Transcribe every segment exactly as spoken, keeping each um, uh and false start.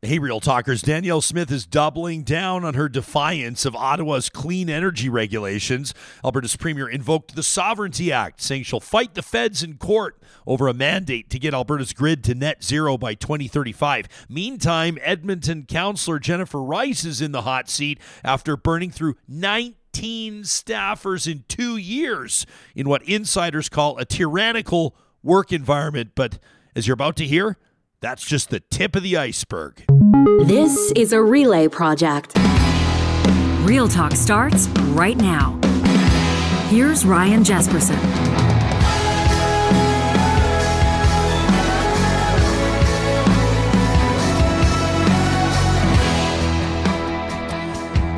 Hey, Real Talkers, Danielle Smith is doubling down on her defiance of Ottawa's clean energy regulations. Alberta's premier invoked the Sovereignty Act, saying she'll fight the feds in court over a mandate to get Alberta's grid to net zero by twenty thirty-five. Meantime, Edmonton councillor Jennifer Rice is in the hot seat after burning through nineteen staffers in two years in what insiders call a tyrannical work environment. But as you're about to hear, that's just the tip of the iceberg. This is a Relay Project. Real Talk starts right now. Here's Ryan Jesperson.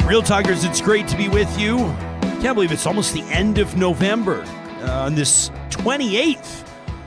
Real Talkers, it's great to be with you. Can't believe it's almost the end of November uh, on this twenty-eighth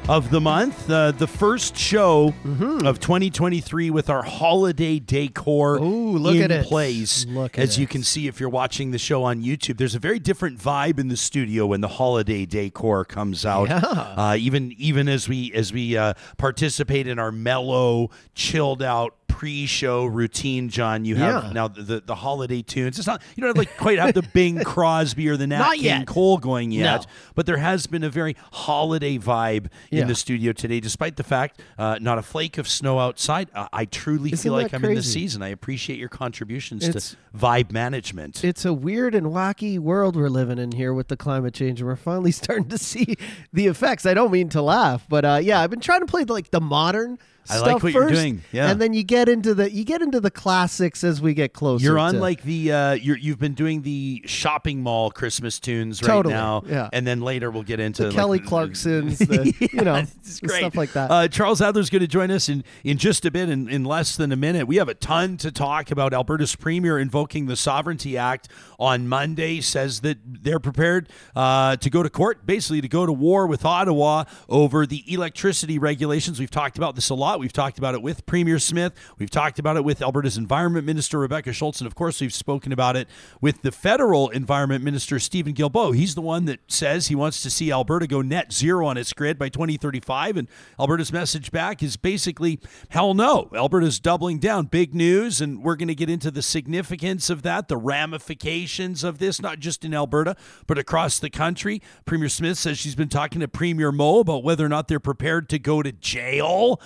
of the month, uh, the first show mm-hmm. of twenty twenty-three with our holiday decor Ooh, look in at place. Look at As it. you can see if you're watching the show on YouTube, there's a very different vibe in the studio when the holiday decor comes out. Yeah. Uh, even even as we as we uh, participate in our mellow, chilled out pre-show routine, John, you have yeah. now the the holiday tunes. It's not you don't have like quite have the Bing Crosby or the Nat King Cole going yet, no. but there has been a very holiday vibe yeah. in the studio today, despite the fact uh, not a flake of snow outside. Uh, I truly Isn't feel like I'm crazy? in the season. I appreciate your contributions it's, to vibe management. It's a weird and wacky world we're living in here with the climate change, and we're finally starting to see the effects. I don't mean to laugh, but uh, yeah, I've been trying to play like the modern I stuff like what first, you're doing, yeah. and then you get into the you get into the classics as we get closer. You're on to. like the uh, you're, you've been doing the shopping mall Christmas tunes totally, right now, yeah. and then later we'll get into the like, Kelly Clarksons, the, yeah, you know, stuff like that. Uh, Charles Adler's going to join us in, in just a bit, in, in less than a minute. We have a ton to talk about. Alberta's premier invoking the Sovereignty Act on Monday says that they're prepared uh, to go to court, basically to go to war with Ottawa over the electricity regulations. We've talked about this a lot. We've talked about it with Premier Smith. We've talked about it with Alberta's Environment Minister, Rebecca Schultz. And, of course, we've spoken about it with the federal Environment Minister, Stephen Guilbeault. He's the one that says he wants to see Alberta go net zero on its grid by twenty thirty-five. And Alberta's message back is basically, hell no. Alberta's doubling down. Big news. And we're going to get into the significance of that, the ramifications of this, not just in Alberta, but across the country. Premier Smith says she's been talking to Premier Moe about whether or not they're prepared to go to jail.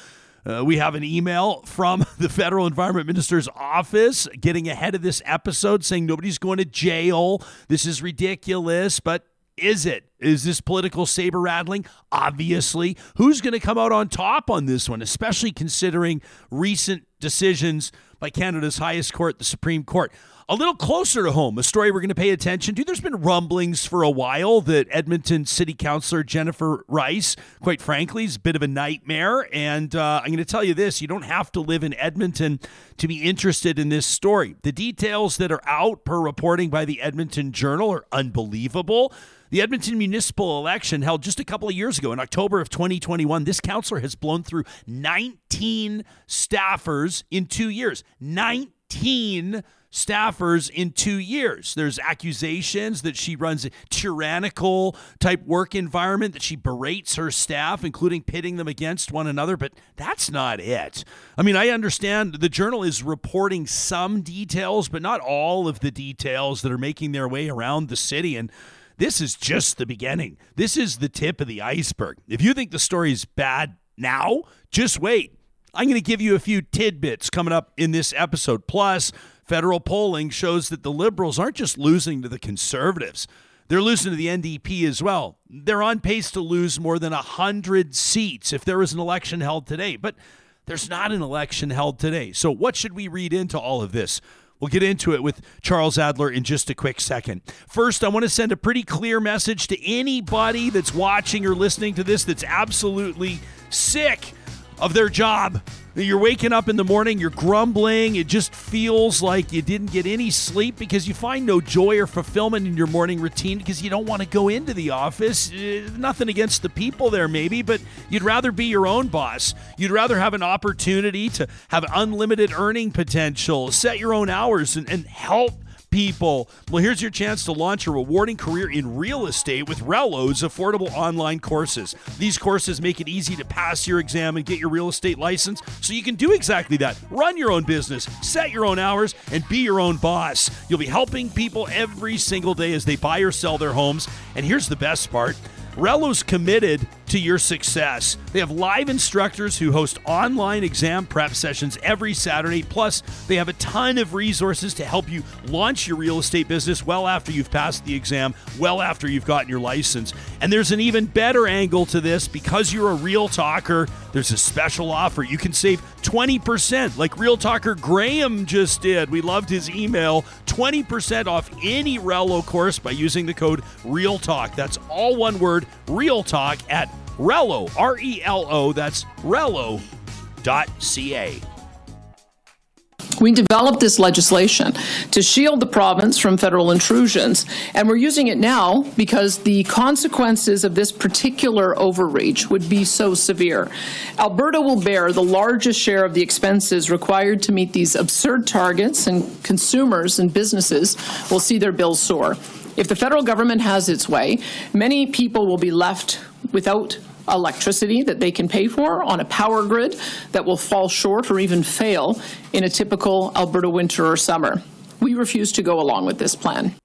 Uh, we have an email from the federal environment minister's office getting ahead of this episode saying nobody's going to jail. This is ridiculous, but is it? Is this political saber rattling? Obviously. Who's going to come out on top on this one, especially considering recent decisions by Canada's highest court, the Supreme Court? A little closer to home, a story we're going to pay attention to. There's been rumblings for a while that Edmonton City Councillor Jennifer Rice, quite frankly, is a bit of a nightmare. And uh, I'm going to tell you this, you don't have to live in Edmonton to be interested in this story. The details that are out per reporting by the Edmonton Journal are unbelievable. The Edmonton municipal election held just a couple of years ago in October of twenty twenty-one. This councillor has blown through nineteen staffers in two years. nineteen staffers in two years. There's accusations that she runs a tyrannical type work environment, that she berates her staff, including pitting them against one another. But that's not it. I mean, I understand the Journal is reporting some details, but not all of the details that are making their way around the city. And this is just the beginning. This is the tip of the iceberg. If you think the story is bad now, just wait. I'm going to give you a few tidbits coming up in this episode. Plus, federal polling shows that the Liberals aren't just losing to the Conservatives. They're losing to the N D P as well. They're on pace to lose more than one hundred seats if there was an election held today. But there's not an election held today. So what should we read into all of this? We'll get into it with Charles Adler in just a quick second. First, I want to send a pretty clear message to anybody that's watching or listening to this that's absolutely sick of their job. You're waking up in the morning, you're grumbling, it just feels like you didn't get any sleep because you find no joy or fulfillment in your morning routine because you don't want to go into the office. Uh, nothing against the people there maybe, but you'd rather be your own boss. You'd rather have an opportunity to have unlimited earning potential, set your own hours, and, and help people. Well, here's your chance to launch a rewarding career in real estate with Rello's affordable online courses. These courses make it easy to pass your exam and get your real estate license so you can do exactly that. Run your own business, set your own hours, and be your own boss. You'll be helping people every single day as they buy or sell their homes. And here's the best part. Rello's committed to your success. They have live instructors who host online exam prep sessions every Saturday. Plus, they have a ton of resources to help you launch your real estate business well after you've passed the exam, well after you've gotten your license. And there's an even better angle to this. Because you're a Real Talker, there's a special offer. You can save twenty percent, like Real Talker Graham just did. We loved his email. twenty percent off any Rello course by using the code REALTALK. That's all one word, REALTALK, at Rello, R E L O, that's rello dot c a. We developed this legislation to shield the province from federal intrusions, and we're using it now because the consequences of this particular overreach would be so severe. Alberta will bear the largest share of the expenses required to meet these absurd targets, and consumers and businesses will see their bills soar. If the federal government has its way, many people will be left without electricity that they can pay for, on a power grid that will fall short or even fail in a typical Alberta winter or summer. We refuse to go along with this plan.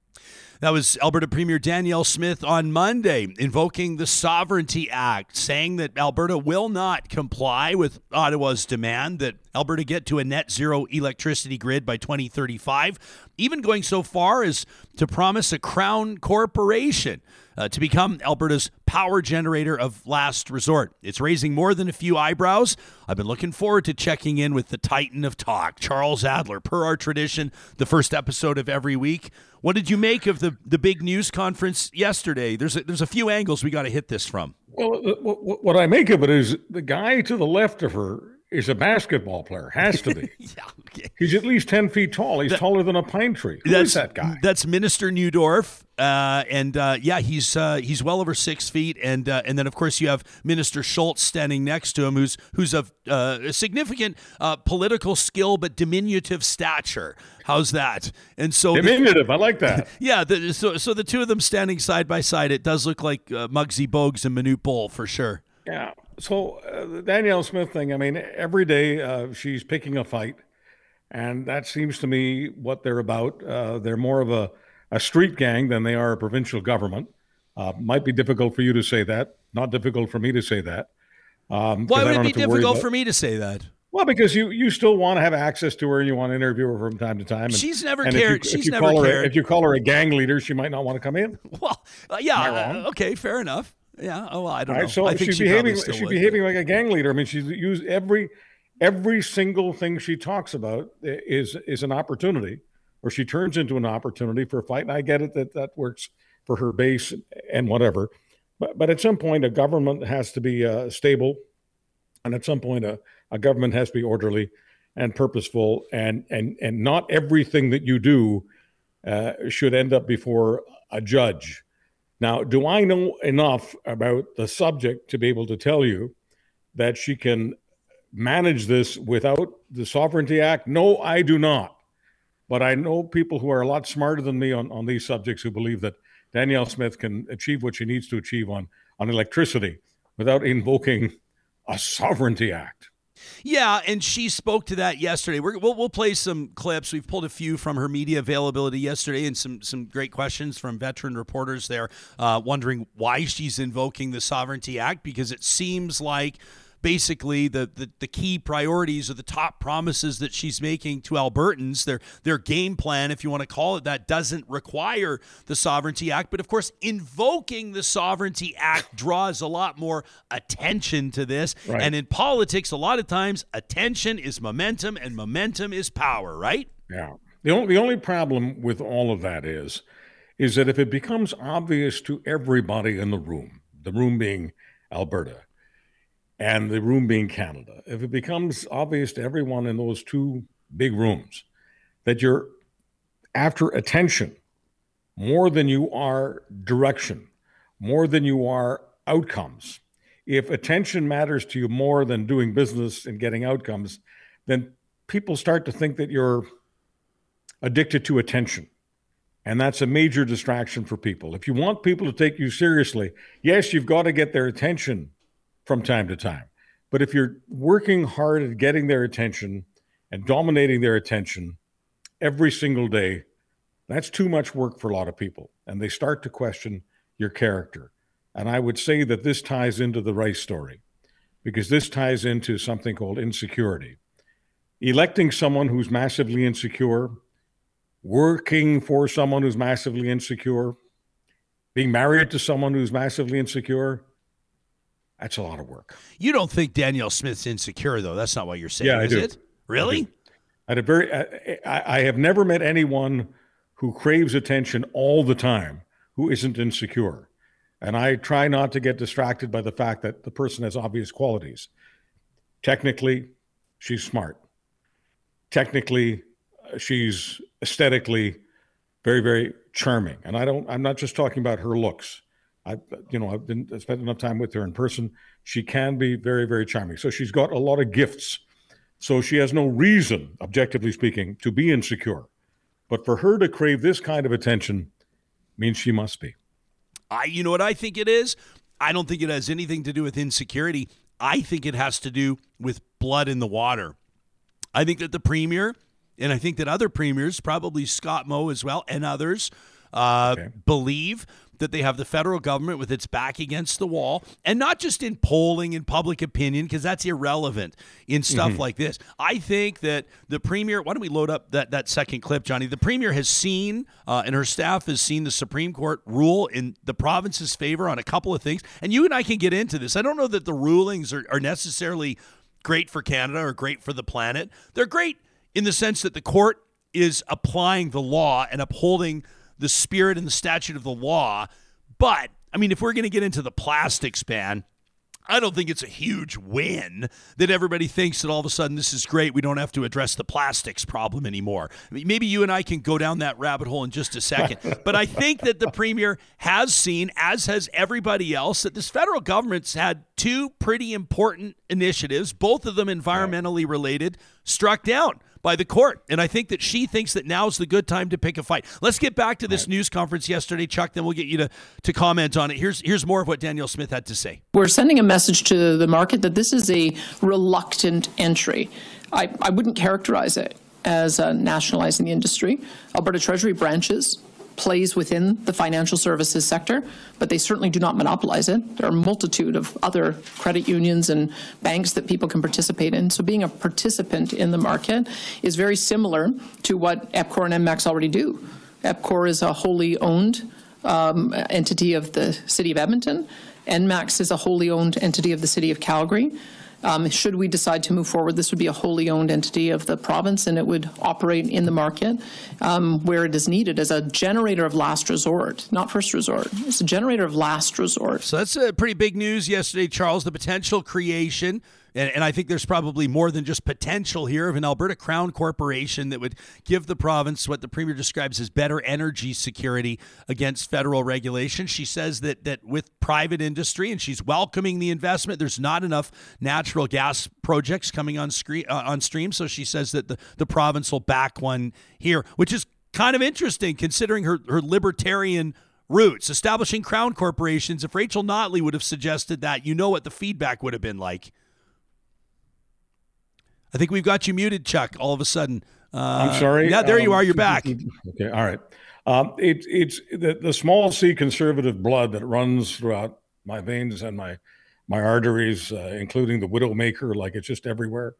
That was Alberta Premier Danielle Smith on Monday, invoking the Sovereignty Act, saying that Alberta will not comply with Ottawa's demand that Alberta get to a net zero electricity grid by twenty thirty-five, even going so far as to promise a Crown corporation uh, to become Alberta's power generator of last resort. It's raising more than a few eyebrows. I've been looking forward to checking in with the Titan of Talk, Charles Adler, per our tradition, the first episode of every week. What did you make of the, the big news conference yesterday? There's a, there's a few angles we got to hit this from. Well, what I make of it is the guy to the left of her is a basketball player, has to be. Yeah, okay. He's at least ten feet tall. He's that, taller than a pine tree. Who is that guy? That's Minister Neudorf. Uh, and uh, yeah, he's uh, he's well over six feet, and uh, and then of course you have Minister Schultz standing next to him, who's who's of uh, a significant uh, political skill but diminutive stature. How's that? And so diminutive, the, I like that. Yeah, the, so so the two of them standing side by side, it does look like uh, Muggsy Bogues and Manute Bol for sure. Yeah. So uh, the Danielle Smith thing, I mean, every day uh, she's picking a fight, and that seems to me what they're about. Uh, they're more of a a street gang than they are a provincial government. Uh, might be difficult for you to say that. Not difficult for me to say that. Um, Why would it be difficult for me to say that? Well, because you, you still want to have access to her and you want to interview her from time to time. And, she's never and cared. If you, she's if you never call cared. Her, if you call her a gang leader, she might not want to come in. Well, uh, yeah. Uh, okay, fair enough. Yeah. Oh, well, I don't right, know. So I if think she's she behaving, she's would, behaving like a gang leader. I mean, she's used every every single thing she talks about is is an opportunity. Or she turns into an opportunity for a fight. And I get it that that works for her base and whatever. But but at some point, a government has to be uh, stable. And at some point, a, a government has to be orderly and purposeful. And and and not everything that you do uh, should end up before a judge. Now, do I know enough about the subject to be able to tell you that she can manage this without the Sovereignty Act? No, I do not. But I know people who are a lot smarter than me on, on these subjects who believe that Danielle Smith can achieve what she needs to achieve on, on electricity without invoking a Sovereignty Act. Yeah, and she spoke to that yesterday. We're, we'll we'll play some clips. We've pulled a few from her media availability yesterday, and some some great questions from veteran reporters there, uh, wondering why she's invoking the Sovereignty Act, because it seems like basically the, the, the key priorities or the top promises that she's making to Albertans, their their game plan, if you want to call it that, doesn't require the Sovereignty Act. But of course, invoking the Sovereignty Act draws a lot more attention to this. Right. And in politics, a lot of times, attention is momentum and momentum is power, right? Yeah. The only, the only problem with all of that is, is that if it becomes obvious to everybody in the room, the room being Alberta, and the room being Canada, if it becomes obvious to everyone in those two big rooms that you're after attention more than you are direction, more than you are outcomes, if attention matters to you more than doing business and getting outcomes, then people start to think that you're addicted to attention. And that's a major distraction for people. If you want people to take you seriously, yes, you've got to get their attention from time to time. But if you're working hard at getting their attention and dominating their attention every single day, that's too much work for a lot of people. And they start to question your character. And I would say that this ties into the Rice story, because this ties into something called insecurity. Electing someone who's massively insecure, working for someone who's massively insecure, being married to someone who's massively insecure, that's a lot of work. You don't think Danielle Smith's insecure, though. That's not what you're saying, yeah, I is do. It? Really? I do. At a very, I, I have never met anyone who craves attention all the time who isn't insecure. And I try not to get distracted by the fact that the person has obvious qualities. Technically, she's smart. Technically, she's aesthetically very, very charming. And I don't, I'm not just talking about her looks. I, you know, I've been, I've spent enough time with her in person. She can be very, very charming. So she's got a lot of gifts. So she has no reason, objectively speaking, to be insecure. But for her to crave this kind of attention means she must be. I, you know what I think it is? I don't think it has anything to do with insecurity. I think it has to do with blood in the water. I think that the premier, and I think that other premiers, probably Scott Moe as well, and others, uh, okay. believe that they have the federal government with its back against the wall, and not just in polling and public opinion, because that's irrelevant in stuff mm-hmm. like this. I think that the premier, why don't we load up that, that second clip, Johnny? The premier has seen, uh, and her staff has seen, the Supreme Court rule in the province's favor on a couple of things. And you and I can get into this. I don't know that the rulings are, are necessarily great for Canada or great for the planet. They're great in the sense that the court is applying the law and upholding the spirit and the statute of the law. But, I mean, if we're going to get into the plastics ban, I don't think it's a huge win that everybody thinks that all of a sudden this is great. We don't have to address the plastics problem anymore. I mean, maybe you and I can go down that rabbit hole in just a second. But I think that the premier has seen, as has everybody else, that this federal government's had two pretty important initiatives, both of them environmentally related, struck down by the court. And I think that she thinks that now's the good time to pick a fight. Let's get back to this right. news conference yesterday, Chuck, then we'll get you to, to comment on it. Here's here's more of what Danielle Smith had to say. We're sending a message to the market that this is a reluctant entry. I, I wouldn't characterize it as uh, nationalizing the industry. Alberta Treasury branches plays within the financial services sector, but they certainly do not monopolize it. There are a multitude of other credit unions and banks that people can participate in. So being a participant in the market is very similar to what EPCOR and N MAX already do. EPCOR is a wholly owned um, entity of the City of Edmonton. N MAX is a wholly owned entity of the City of Calgary. Um, should we decide to move forward, this would be a wholly owned entity of the province, and it would operate in the market um, where it is needed as a generator of last resort, not first resort. It's a generator of last resort. So that's a pretty big news yesterday, Charles, the potential creation. And, and I think there's probably more than just potential here of an Alberta Crown Corporation that would give the province what the premier describes as better energy security against federal regulation. She says that that with private industry, and she's welcoming the investment, there's not enough natural gas projects coming on screen uh, on stream. So she says that the, the province will back one here, which is kind of interesting considering her, her libertarian roots. Establishing Crown Corporations, if Rachel Notley would have suggested that, you know what the feedback would have been like. I think we've got you muted, Chuck, all of a sudden. Uh, I'm sorry. Yeah, there um, you are. You're back. Okay, all right. Um, it, it's the, the small C conservative blood that runs throughout my veins and my my arteries, uh, including the widowmaker, like it's just everywhere.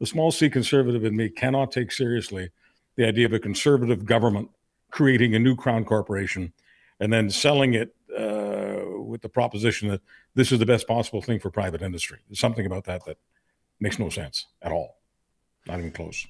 The small C conservative in me cannot take seriously the idea of a conservative government creating a new crown corporation and then selling it uh, with the proposition that this is the best possible thing for private industry. There's something about that that makes no sense at all. Not even close.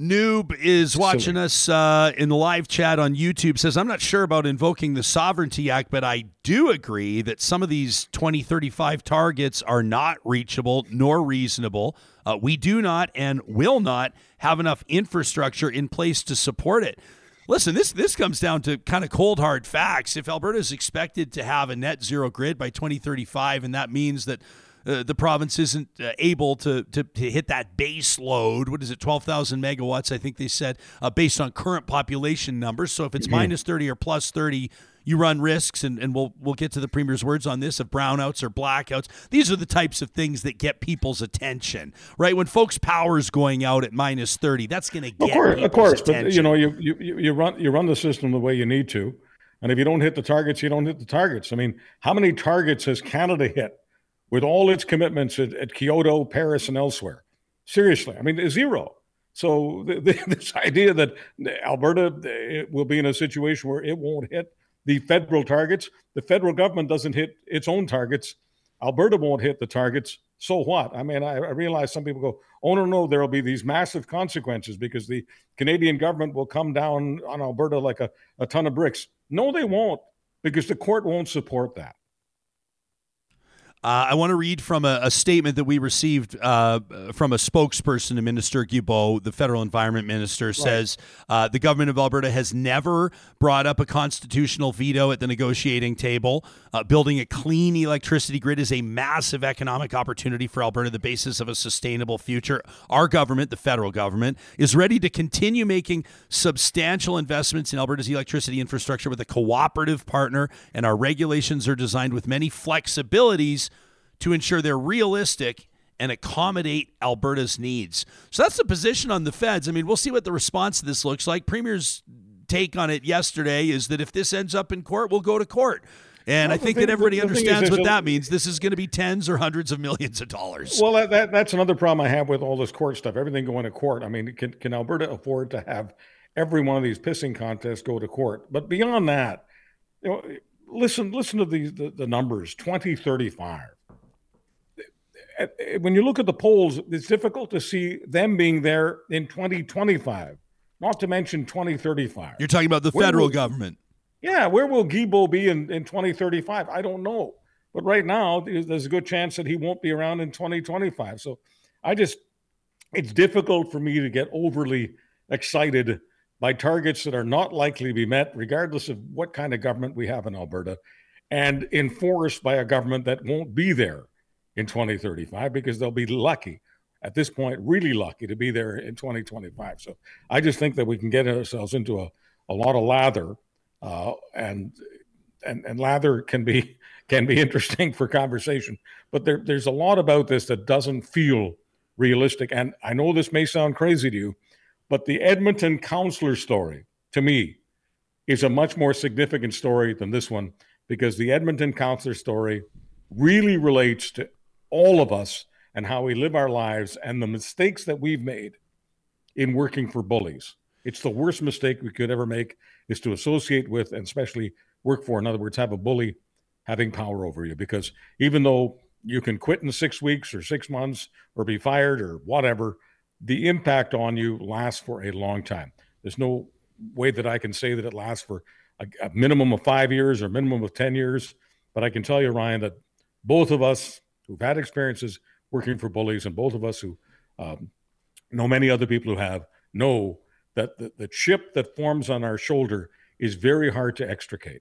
Noob is watching Silly. us uh, in the live chat on YouTube. Says, I'm not sure about invoking the Sovereignty Act, but I do agree that some of these twenty thirty-five targets are not reachable nor reasonable. Uh, we do not and will not have enough infrastructure in place to support it. Listen, this this comes down to kind of cold, hard facts. If Alberta is expected to have a net zero grid by twenty thirty-five, and that means that uh, the province isn't uh, able to, to to hit that base load. What is it, twelve thousand megawatts, I think they said, uh, based on current population numbers. So if it's mm-hmm. minus thirty or plus thirty, you run risks, and, and we'll we'll get to the Premier's words on this, of brownouts or blackouts. These are the types of things that get people's attention, right? When folks' power's going out at minus thirty, that's going to get people's attention. Of course, but you know, you, you you run you run the system the way you need to, and if you don't hit the targets, you don't hit the targets. I mean, how many targets has Canada hit with all its commitments at, at Kyoto, Paris, and elsewhere? Seriously, I mean, zero. So the, the, this idea that Alberta will be in a situation where it won't hit the federal targets, the federal government doesn't hit its own targets. Alberta won't hit the targets. So what? I mean, I, I realize some people go, oh, no, no, there will be these massive consequences because the Canadian government will come down on Alberta like a, a ton of bricks. No, they won't, because the court won't support that. Uh, I want to read from a, a statement that we received uh, from a spokesperson to Minister Guilbeault, the federal environment minister, right. says uh, the government of Alberta has never brought up a constitutional veto at the negotiating table. Uh, building a clean electricity grid is a massive economic opportunity for Alberta, the basis of a sustainable future. Our government, the federal government, is ready to continue making substantial investments in Alberta's electricity infrastructure with a cooperative partner, and our regulations are designed with many flexibilities to ensure they're realistic and accommodate Alberta's needs. So that's the position on the feds. I mean, we'll see what the response to this looks like. Premier's take on it yesterday is that if this ends up in court, we'll go to court. And well, I think thing, that everybody the, the understands what that means. This is going to be tens or hundreds of millions of dollars. Well, that, that that's another problem I have with all this court stuff, everything going to court. I mean, can, can Alberta afford to have every one of these pissing contests go to court? But beyond that, you know, listen, listen to the, the, the numbers, twenty thirty-five. When you look at the polls, it's difficult to see them being there in twenty twenty-five, not to mention twenty thirty-five. You're talking about the where federal will, government. Yeah, where will Guilbeault be in, in twenty thirty-five? I don't know. But right now, there's a good chance that he won't be around in twenty twenty-five. So I just, it's difficult for me to get overly excited by targets that are not likely to be met, regardless of what kind of government we have in Alberta, and enforced by a government that won't be there in twenty thirty-five, because they'll be lucky at this point, really lucky to be there in twenty twenty-five. So I just think that we can get ourselves into a, a lot of lather, uh, and, and and lather can be can be interesting for conversation. But there, there's a lot about this that doesn't feel realistic. And I know this may sound crazy to you, but the Edmonton councillor story, to me, is a much more significant story than this one, because the Edmonton councillor story really relates to all of us and how we live our lives and the mistakes that we've made in working for bullies. It's the worst mistake we could ever make, is to associate with and especially work for. In other words, have a bully having power over you, because even though you can quit in six weeks or six months or be fired or whatever, the impact on you lasts for a long time. There's no way that I can say that it lasts for a, a minimum of five years or a minimum of ten years. But I can tell you, Ryan, that both of us who've had experiences working for bullies, and both of us who um, know many other people who have, know that the, the chip that forms on our shoulder is very hard to extricate.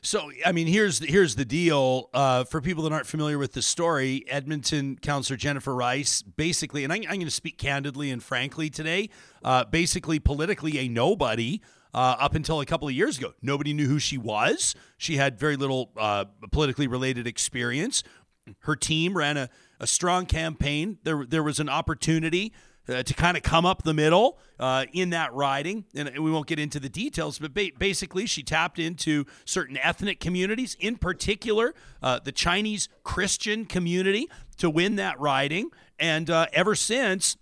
So, I mean, here's the, here's the deal. Uh, for people that aren't familiar with the story, Edmonton Councillor Jennifer Rice, basically, and I'm, I'm going to speak candidly and frankly today, uh, basically politically a nobody. Uh, up until a couple of years ago, nobody knew who she was. She had very little uh, politically related experience. Her team ran a, a strong campaign. There, there was an opportunity uh, to kind of come up the middle uh, in that riding. And we won't get into the details, but ba- basically she tapped into certain ethnic communities, in particular uh, the Chinese Christian community, to win that riding. And uh, ever since...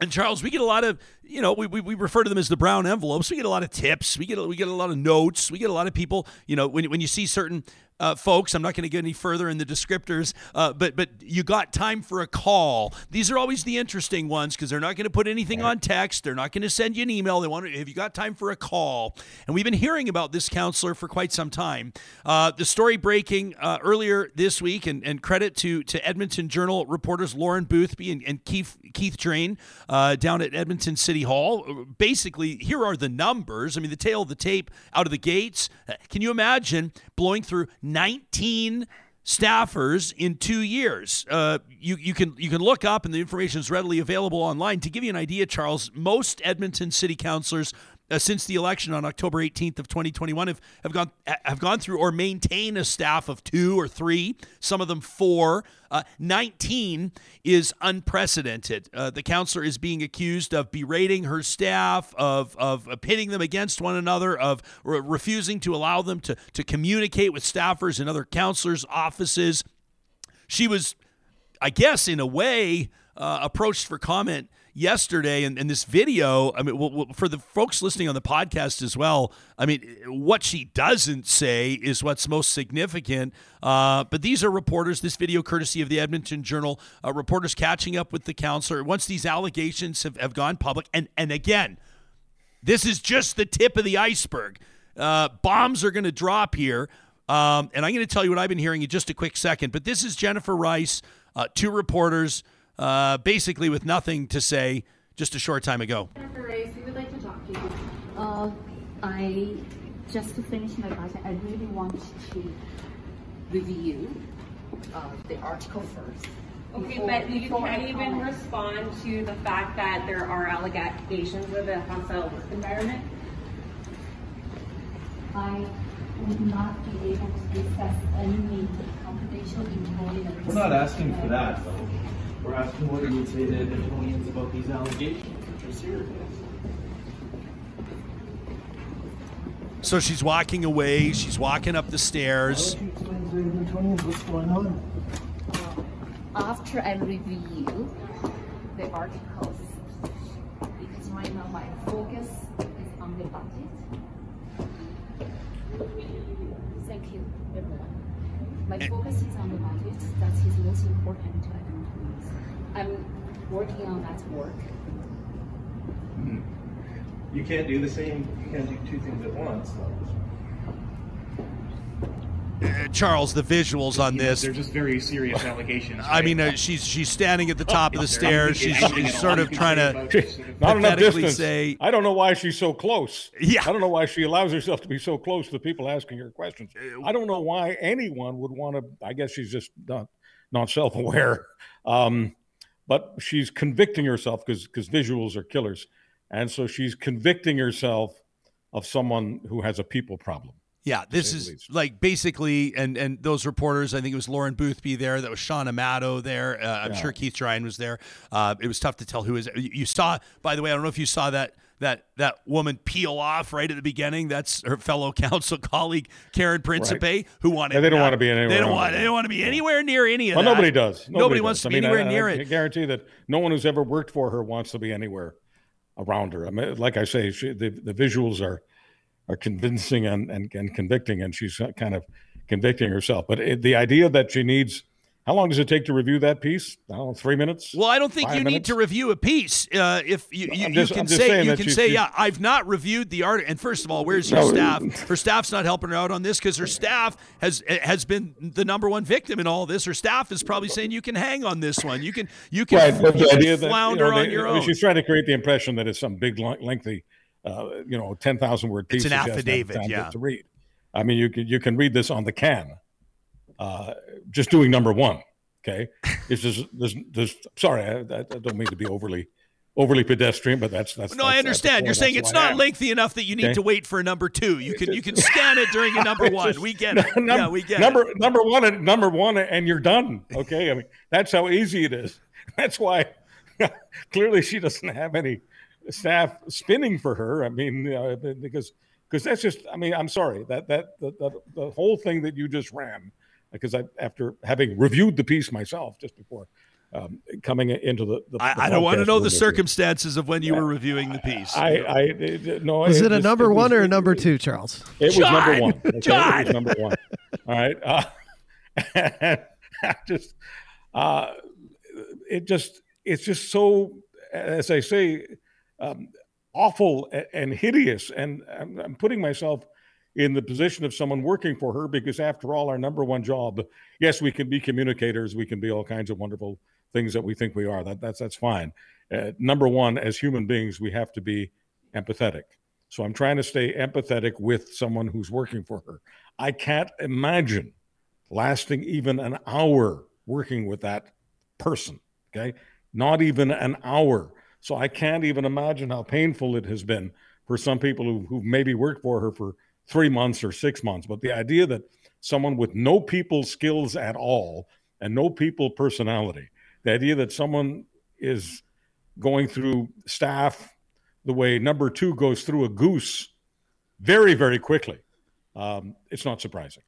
And Charles, we get a lot of, you know, we, we we refer to them as the brown envelopes. We get a lot of tips. We get a, we get a lot of notes. We get a lot of people, you know, when when you see certain uh, folks, I'm not going to get any further in the descriptors, uh, but but you got time for a call. These are always the interesting ones, because they're not going to put anything on text. They're not going to send you an email. They want to, have you got time for a call? And we've been hearing about this counselor for quite some time. Uh, the story breaking uh, earlier this week, and, and credit to to Edmonton Journal reporters Lauren Boothby and, and Keith Keith Drain, Uh, down at Edmonton City Hall. Basically, here are the numbers. I mean, the tail of the tape out of the gates. Can you imagine blowing through nineteen staffers in two years. Uh, you you can you can look up, and the information is readily available online. To give you an idea, Charles, most Edmonton city councillors uh, since the election on October eighteenth of twenty twenty-one have, have gone have gone through or maintain a staff of two or three, some of them four. Uh, nineteen is unprecedented. Uh, the councillor is being accused of berating her staff, of of pitting them against one another, of re- refusing to allow them to, to communicate with staffers in other councillors' offices. She was, I guess, in a way, uh, approached for comment yesterday, and, and this video, I mean, we'll, we'll, for the folks listening on the podcast as well, I mean, what she doesn't say is what's most significant. Uh, but these are reporters, this video courtesy of the Edmonton Journal, uh, reporters catching up with the councillor. Once these allegations have, have gone public, and, and again, this is just the tip of the iceberg. Uh, bombs are going to drop here. Um, and I'm going to tell you what I've been hearing in just a quick second. But this is Jennifer Rice, uh, two reporters, Uh, basically with nothing to say just a short time ago. Jennifer Rice, we would like to talk to you. Uh, I, just to finish my content, I really want to review uh, the article first. Okay, before, but you can't even respond to the fact that there are allegations of a hostile work environment? I would not be able to discuss any confidential information. We're not asking for that, though. We're asking what you would say to Edmontonians about these allegations. So she's walking away. She's walking up the stairs. How would you explain to Edmontonians what's going on? Uh, after I review the articles, because right now my focus is on the budget. Thank you, everyone. My and- focus is on the budget. That is most important to Edmontonians. I'm working on that work. Hmm. You can't do the same, you can't do two things at once. Uh, Charles, the visuals on this. They're just very serious allegations. Right? I mean, uh, she's she's standing at the top of the stairs. She's, she's sort of trying to not enough distance. Say, I don't know why she's so close. Yeah. I don't know why she allows herself to be so close to the people asking her questions. I don't know why anyone would want to, I guess she's just not, not self-aware. Um, but she's convicting herself because because visuals are killers. And so she's convicting herself of someone who has a people problem. Yeah, this is like basically, and and those reporters, I think it was Lauren Boothby there, that was Sean Amato there. Uh, I'm yeah. sure Keith Drain was there. Uh, it was tough to tell who is. You saw, by the way, I don't know if you saw that that that woman peel off right at the beginning. That's her fellow council colleague Karen Principe, right. who wanted. Yeah, they don't uh, want to be anywhere. They don't want. They don't want to be anywhere near any of well, that. Nobody does. Nobody, nobody does. wants to I be mean, anywhere I, near I, it. I guarantee that no one who's ever worked for her wants to be anywhere around her. I mean, like I say, she, the the visuals are. are convincing and, and, and convicting, and she's kind of convicting herself. But it, the idea that she needs, how long does it take to review that piece? I don't know, three minutes? Well, I don't think you minutes? need to review a piece. Uh, if you, you, just, you can say, you can she, say, she, yeah, I've not reviewed the art. And first of all, where's her no, staff? Her staff's not helping her out on this because her staff has has been the number one victim in all this. Her staff is probably saying, you can hang on this one. You can you can, right, you the can idea flounder that, you know, on they, your own. She's trying to create the impression that it's some big, lengthy, Uh, you know, ten thousand word piece. It's an affidavit, yeah. To read. I mean, you can you can read this on the can. Uh, just doing number one, okay. It's just there's there's. Sorry, I, I don't mean to be overly overly pedestrian, but that's that's. No, that's, I understand. You're saying it's not lengthy enough that you need okay? to wait for a number two. You can you can scan it during a number one. Just, we get it. Num- yeah, we get number it. number one and number one, and you're done. Okay, I mean that's how easy it is. That's why clearly she doesn't have any staff spinning for her. I mean, uh, because because that's just. I mean, I'm sorry that that the, the, the whole thing that you just ran. Because I, after having reviewed the piece myself just before um, coming into the, the, the I, I don't want to know the circumstances here. of when you yeah, were reviewing the piece. I, I, I it, no. Was it, it a was, number it was, one or a number two, Charles? It John! was number one. Okay? John! It was number one. All right. Uh, I just uh, it just it's just so, as I say. Um, awful and hideous, and I'm, I'm putting myself in the position of someone working for her because, after all, our number one job. Yes, we can be communicators. We can be all kinds of wonderful things that we think we are. That that's that's fine. Uh, number one, as human beings, we have to be empathetic. So I'm trying to stay empathetic with someone who's working for her. I can't imagine lasting even an hour working with that person, okay? Not even an hour. So I can't even imagine how painful it has been for some people who, who maybe worked for her for three months or six months. But the idea that someone with no people skills at all and no people personality, the idea that someone is going through staff the way number two goes through a goose very, very quickly, um, it's not surprising.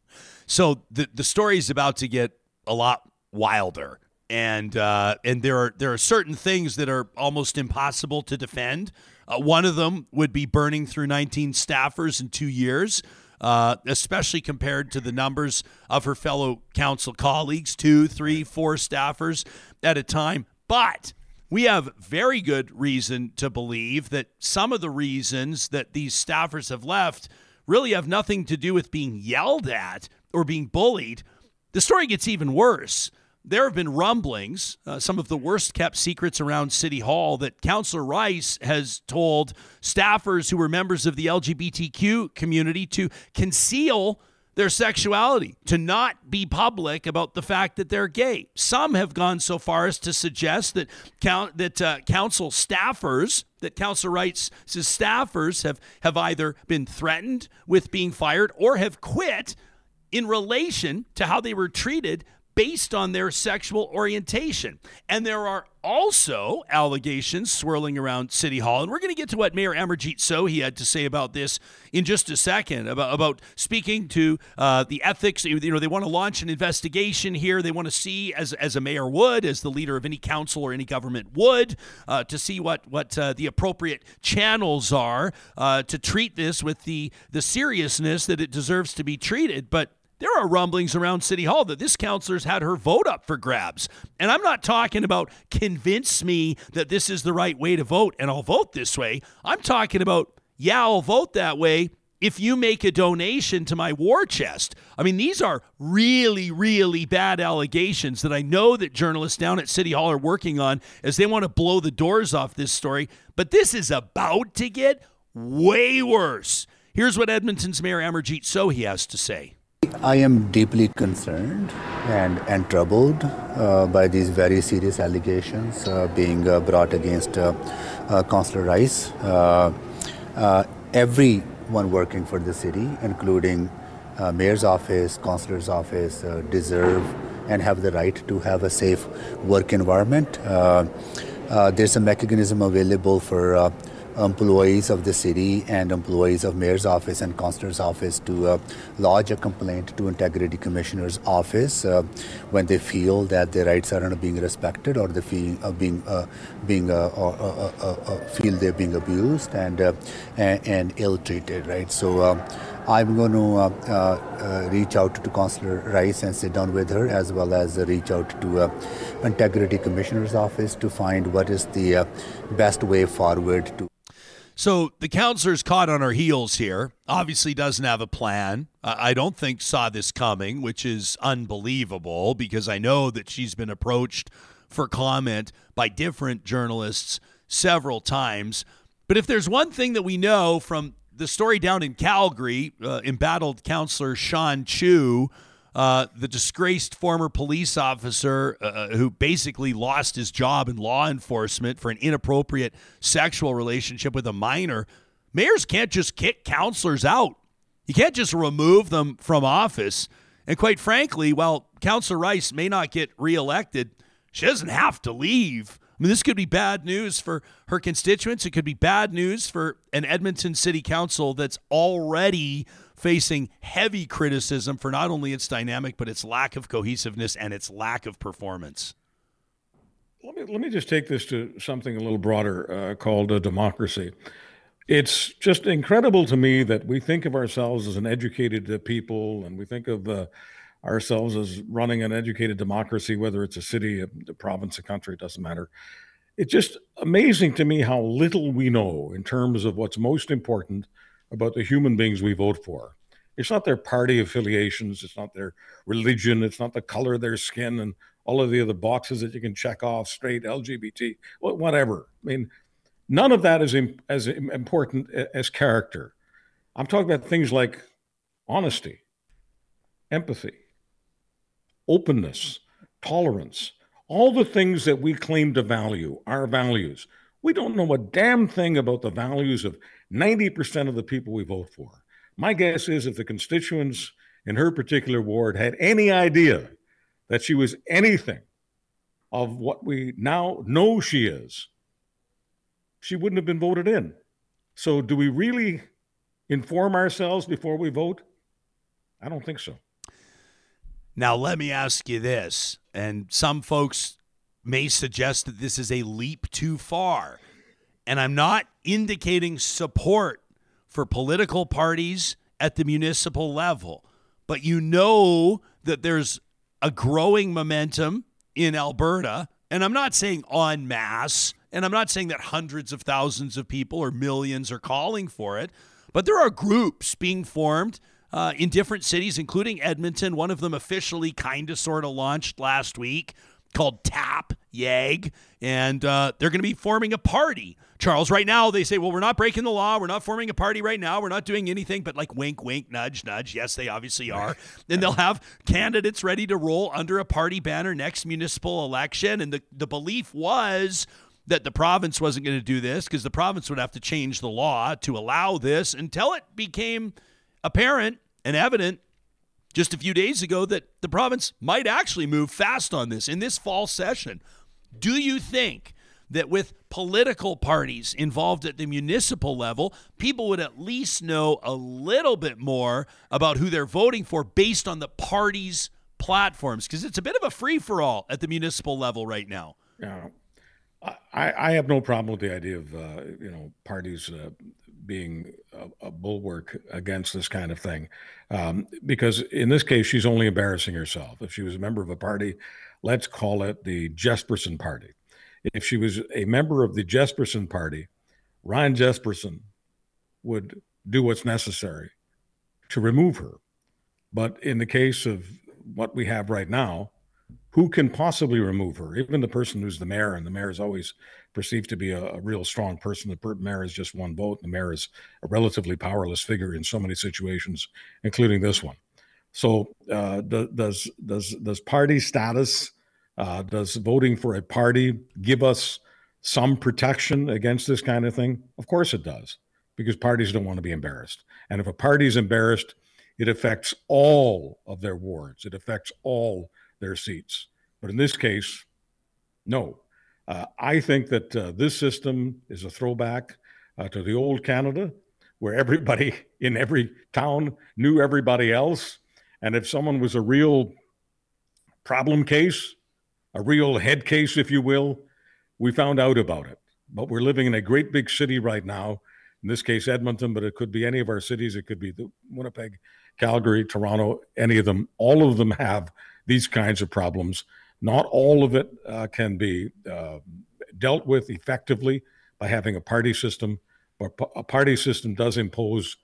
So the, the story is about to get a lot wilder. And uh, and there are there are certain things that are almost impossible to defend. Uh, one of them would be burning through nineteen staffers in two years, uh, especially compared to the numbers of her fellow council colleagues, two, three, four staffers at a time. But we have very good reason to believe that some of the reasons that these staffers have left really have nothing to do with being yelled at or being bullied. The story gets even worse. There have been rumblings, uh, some of the worst-kept secrets around City Hall, that Councillor Rice has told staffers who were members of the L G B T Q community to conceal their sexuality, to not be public about the fact that they're gay. Some have gone so far as to suggest that count, that uh, council staffers, that Councillor Rice's staffers have, have either been threatened with being fired or have quit in relation to how they were treated based on their sexual orientation. And there are also allegations swirling around City Hall. And we're going to get to what Mayor Amarjeet Sohi had to say about this in just a second, about, about speaking to uh, the ethics. You know, they want to launch an investigation here. They want to see, as as a mayor would, as the leader of any council or any government would, uh, to see what, what uh, the appropriate channels are uh, to treat this with the, the seriousness that it deserves to be treated. But there are rumblings around City Hall that this councilor's had her vote up for grabs. And I'm not talking about convince me that this is the right way to vote and I'll vote this way. I'm talking about, yeah, I'll vote that way if you make a donation to my war chest. I mean, these are really, really bad allegations that I know that journalists down at City Hall are working on as they want to blow the doors off this story. But this is about to get way worse. Here's what Edmonton's Mayor Amarjeet Sohi has to say. I am deeply concerned and, and troubled uh, by these very serious allegations uh, being uh, brought against uh, uh, Councillor Rice. Uh, uh, everyone working for the city, including uh, Mayor's office, Councillor's office, uh, deserve and have the right to have a safe work environment. Uh, uh, there's a mechanism available for uh, employees of the city and employees of Mayor's office and Councillor's office to uh, lodge a complaint to Integrity Commissioner's office uh, when they feel that their rights are not being respected or they feel uh, being uh, being uh, or, uh, uh, uh, feel they're being abused and uh, and, and ill-treated, right? So um, I'm going to uh, uh, reach out to Councillor Rice and sit down with her, as well as reach out to uh, Integrity Commissioner's office to find what is the uh, best way forward to. So the councillor's caught on her heels here, obviously doesn't have a plan. I don't think saw this coming, which is unbelievable because I know that she's been approached for comment by different journalists several times. But if there's one thing that we know from the story down in Calgary, uh, embattled councillor Sean Chu, uh, the disgraced former police officer uh, who basically lost his job in law enforcement for an inappropriate sexual relationship with a minor, mayors can't just kick councillors out. You can't just remove them from office. And quite frankly, while Councillor Rice may not get reelected, she doesn't have to leave. I mean, this could be bad news for her constituents. It could be bad news for an Edmonton City Council that's already facing heavy criticism for not only its dynamic, but its lack of cohesiveness and its lack of performance. Let me let me just take this to something a little broader uh, called a democracy. It's just incredible to me that we think of ourselves as an educated people, and we think of uh, ourselves as running an educated democracy, whether it's a city, a, a province, a country, it doesn't matter. It's just amazing to me how little we know in terms of what's most important about the human beings we vote for. It's not their party affiliations, it's not their religion, it's not the color of their skin and all of the other boxes that you can check off, straight, L G B T, whatever. I mean, none of that is imp- as important as character. I'm talking about things like honesty, empathy, openness, tolerance, all the things that we claim to value, our values. We don't know a damn thing about the values of ninety percent of the people we vote for. My guess is if the constituents in her particular ward had any idea that she was anything of what we now know she is, she wouldn't have been voted in. So do we really inform ourselves before we vote? I don't think so. Now, let me ask you this, and some folks may suggest that this is a leap too far, and I'm not indicating support for political parties at the municipal level, but you know that there's a growing momentum in Alberta, and I'm not saying en masse, and I'm not saying that hundreds of thousands of people or millions are calling for it, but there are groups being formed uh, in different cities, including Edmonton. One of them officially kind of sort of launched last week called Tap YAG, and uh, they're going to be forming a party. Charles, right now they say, well, we're not breaking the law. We're not forming a party right now. We're not doing anything but like wink, wink, nudge, nudge. Yes, they obviously are. And they'll have candidates ready to roll under a party banner next municipal election. And the, the belief was that the province wasn't going to do this because the province would have to change the law to allow this until it became apparent and evident just a few days ago that the province might actually move fast on this in this fall session. Do you think that with political parties involved at the municipal level, people would at least know a little bit more about who they're voting for based on the party's platforms? Because it's a bit of a free-for-all at the municipal level right now. Yeah, I, I have no problem with the idea of, uh, you know, parties uh, being a, a bulwark against this kind of thing. Um, because in this case, she's only embarrassing herself. If she was a member of a party, let's call it the Jesperson Party. If she was a member of the Jesperson Party, Ryan Jesperson would do what's necessary to remove her. But in the case of what we have right now, who can possibly remove her? Even the person who's the mayor, and the mayor is always perceived to be a, a real strong person. The mayor is just one vote. The mayor is a relatively powerless figure in so many situations, including this one. So uh, does does does party status, uh, does voting for a party give us some protection against this kind of thing? Of course it does, because parties don't want to be embarrassed. And if a party is embarrassed, it affects all of their wards. It affects all their seats. But in this case, no. Uh, I think that uh, this system is a throwback uh, to the old Canada, where everybody in every town knew everybody else. And if someone was a real problem case, a real head case, if you will, we found out about it. But we're living in a great big city right now, in this case, Edmonton, but it could be any of our cities. It could be the Winnipeg, Calgary, Toronto, any of them. All of them have these kinds of problems. Not all of it uh, can be uh, dealt with effectively by having a party system, but a party system does impose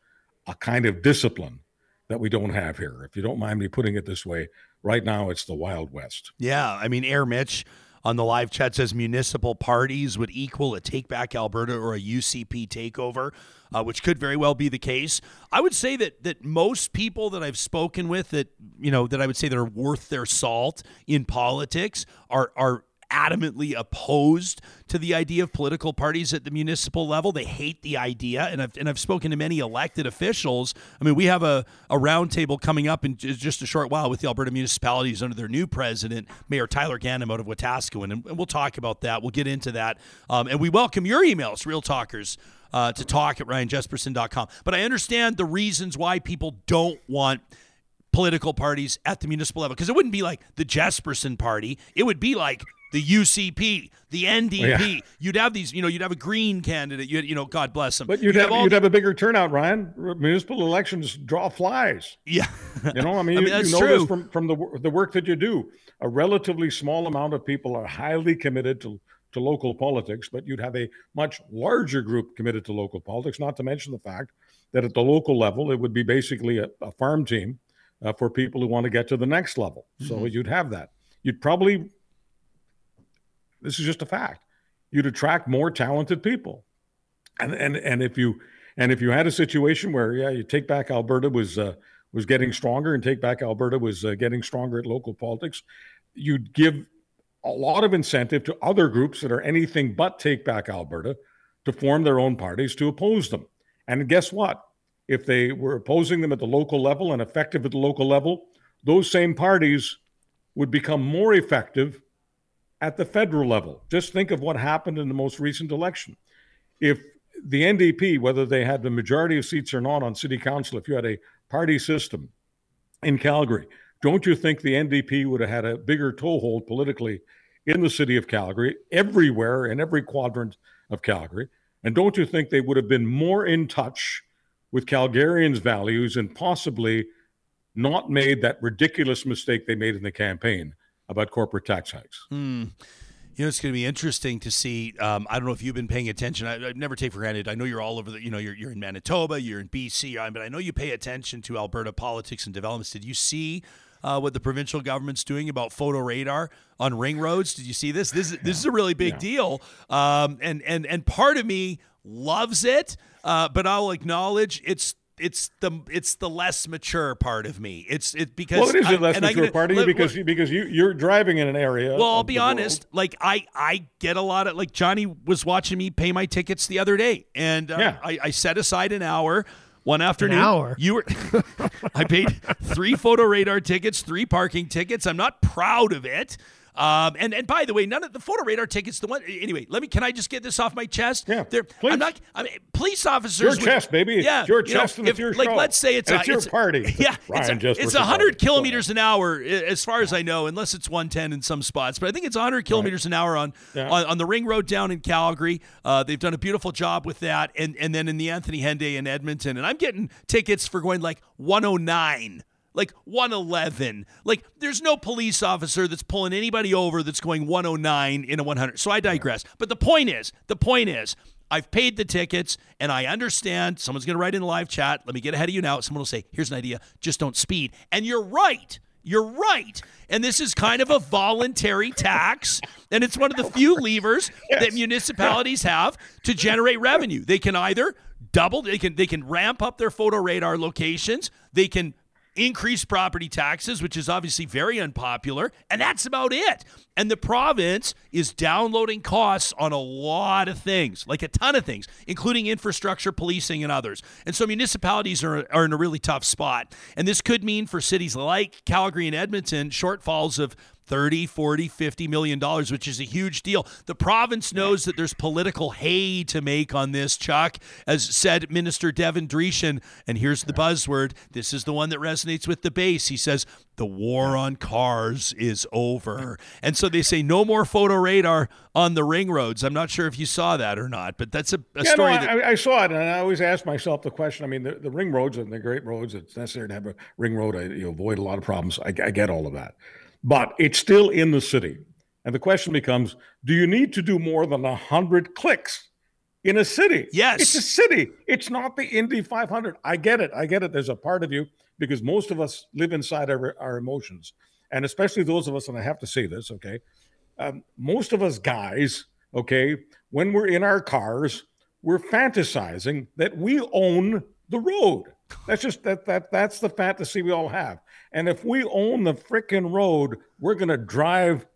a kind of discipline that we don't have here. If you don't mind me putting it this way, right now it's the Wild West. Yeah, I mean, Air Mitch on the live chat says municipal parties would equal a Take Back Alberta or a U C P takeover, uh, which could very well be the case. I would say that that most people that I've spoken with that, you know, that I would say that are worth their salt in politics are are adamantly opposed to the idea of political parties at the municipal level. They hate the idea, and I've and I've spoken to many elected officials. I mean, we have a, a roundtable coming up in just a short while with the Alberta municipalities under their new president, Mayor Tyler Ganem out of Wetaskiwin, and we'll talk about that. We'll get into that, um, and we welcome your emails, Real Talkers, uh, to talk at ryan jesperson dot com. But I understand the reasons why people don't want political parties at the municipal level, because it wouldn't be like the Jesperson Party. It would be like the U C P, the N D P. Well, yeah. You'd have these, you know, you'd have a Green candidate. You, you know, God bless them. But you'd, you'd have, have you'd the- have a bigger turnout, Ryan. Municipal elections draw flies. Yeah, you know, I mean, I mean you, you know true. This from from the the work that you do. A relatively small amount of people are highly committed to to local politics, but you'd have a much larger group committed to local politics. Not to mention the fact that at the local level, it would be basically a, a farm team uh, for people who want to get to the next level. Mm-hmm. So you'd have that. You'd probably This is just a fact. You'd attract more talented people, and and and if you and if you had a situation where yeah, you Take Back Alberta was uh, was getting stronger, and Take Back Alberta was uh, getting stronger at local politics, you'd give a lot of incentive to other groups that are anything but Take Back Alberta to form their own parties to oppose them. And guess what? If they were opposing them at the local level and effective at the local level, those same parties would become more effective at the federal level. Just think of what happened in the most recent election. If the N D P, whether they had the majority of seats or not on city council, if you had a party system in Calgary, don't you think the N D P would have had a bigger toehold politically in the city of Calgary, everywhere, in every quadrant of Calgary? And don't you think they would have been more in touch with Calgarians' values and possibly not made that ridiculous mistake they made in the campaign about corporate tax hikes? Mm. You know, it's going to be interesting to see. Um, I don't know if you've been paying attention. I, I never take for granted. I know you're all over the, you know, you're you're in Manitoba, you're in B C, but I know you pay attention to Alberta politics and developments. Did you see uh, what the provincial government's doing about photo radar on ring roads? Did you see this? This is, this is a really big yeah. deal. Um, and, and, and part of me loves it, uh, but I'll acknowledge it's, It's the it's the less mature part of me. It's it because well, it is I, a less mature part of you because you, because you you're driving in an area. Well, I'll be honest. World. Like I, I get a lot of like Johnny was watching me pay my tickets the other day, and uh, yeah. I, I set aside an hour one afternoon. An hour. You were I paid three photo radar tickets, three parking tickets. I'm not proud of it. Um, and, and by the way, none of the photo radar tickets, the one, anyway, let me, can I just get this off my chest? Yeah. They're, please. I'm not, I mean, police officers. Your would, chest, baby. Yeah. It's your you chest know, and if, it's your like, show. Let's say it's, a, it's your it's, party. Yeah. Ryan it's a, it's one hundred kilometers an hour, as far as I know, unless it's one ten in some spots, but I think it's one hundred kilometers right. an hour on, yeah. on, on the ring road down in Calgary. Uh, they've done a beautiful job with that. And, and then in the Anthony Henday in Edmonton, and I'm getting tickets for going like one oh nine. Like one eleven. Like, there's no police officer that's pulling anybody over that's going one oh nine in a one hundred. So I digress. But the point is, the point is, I've paid the tickets, and I understand someone's going to write in a live chat. Let me get ahead of you now. Someone will say, here's an idea. Just don't speed. And you're right. You're right. And this is kind of a voluntary tax, and it's one of the few levers yes. that municipalities have to generate revenue. They can either double, they can they can ramp up their photo radar locations. They can increase property taxes, which is obviously very unpopular, and that's about it. And the province is downloading costs on a lot of things, like a ton of things, including infrastructure, policing, and others. And so municipalities are, are in a really tough spot. And this could mean for cities like Calgary and Edmonton, shortfalls of thirty, forty, fifty million dollars, which is a huge deal. The province knows that there's political hay to make on this, Chuck, as said Minister Devin Dreeshan. And here's the buzzword. This is the one that resonates with the base. He says, the war on cars is over. And so they say no more photo radar on the ring roads. I'm not sure if you saw that or not, but that's a, a yeah, story. No, that- I, I saw it, and I always ask myself the question. I mean, the, the ring roads and the great roads, it's necessary to have a ring road. I, you avoid a lot of problems. I, I get all of that. But it's still in the city. And the question becomes, do you need to do more than one hundred clicks in a city? Yes. It's a city. It's not the Indy five hundred. I get it. I get it. There's a part of you, because most of us live inside our, our emotions. And especially those of us, and I have to say this, okay, um, most of us guys, okay, when we're in our cars, we're fantasizing that we own the road. That's just that that that's the fantasy we all have. And if we own the frickin' road, we're gonna drive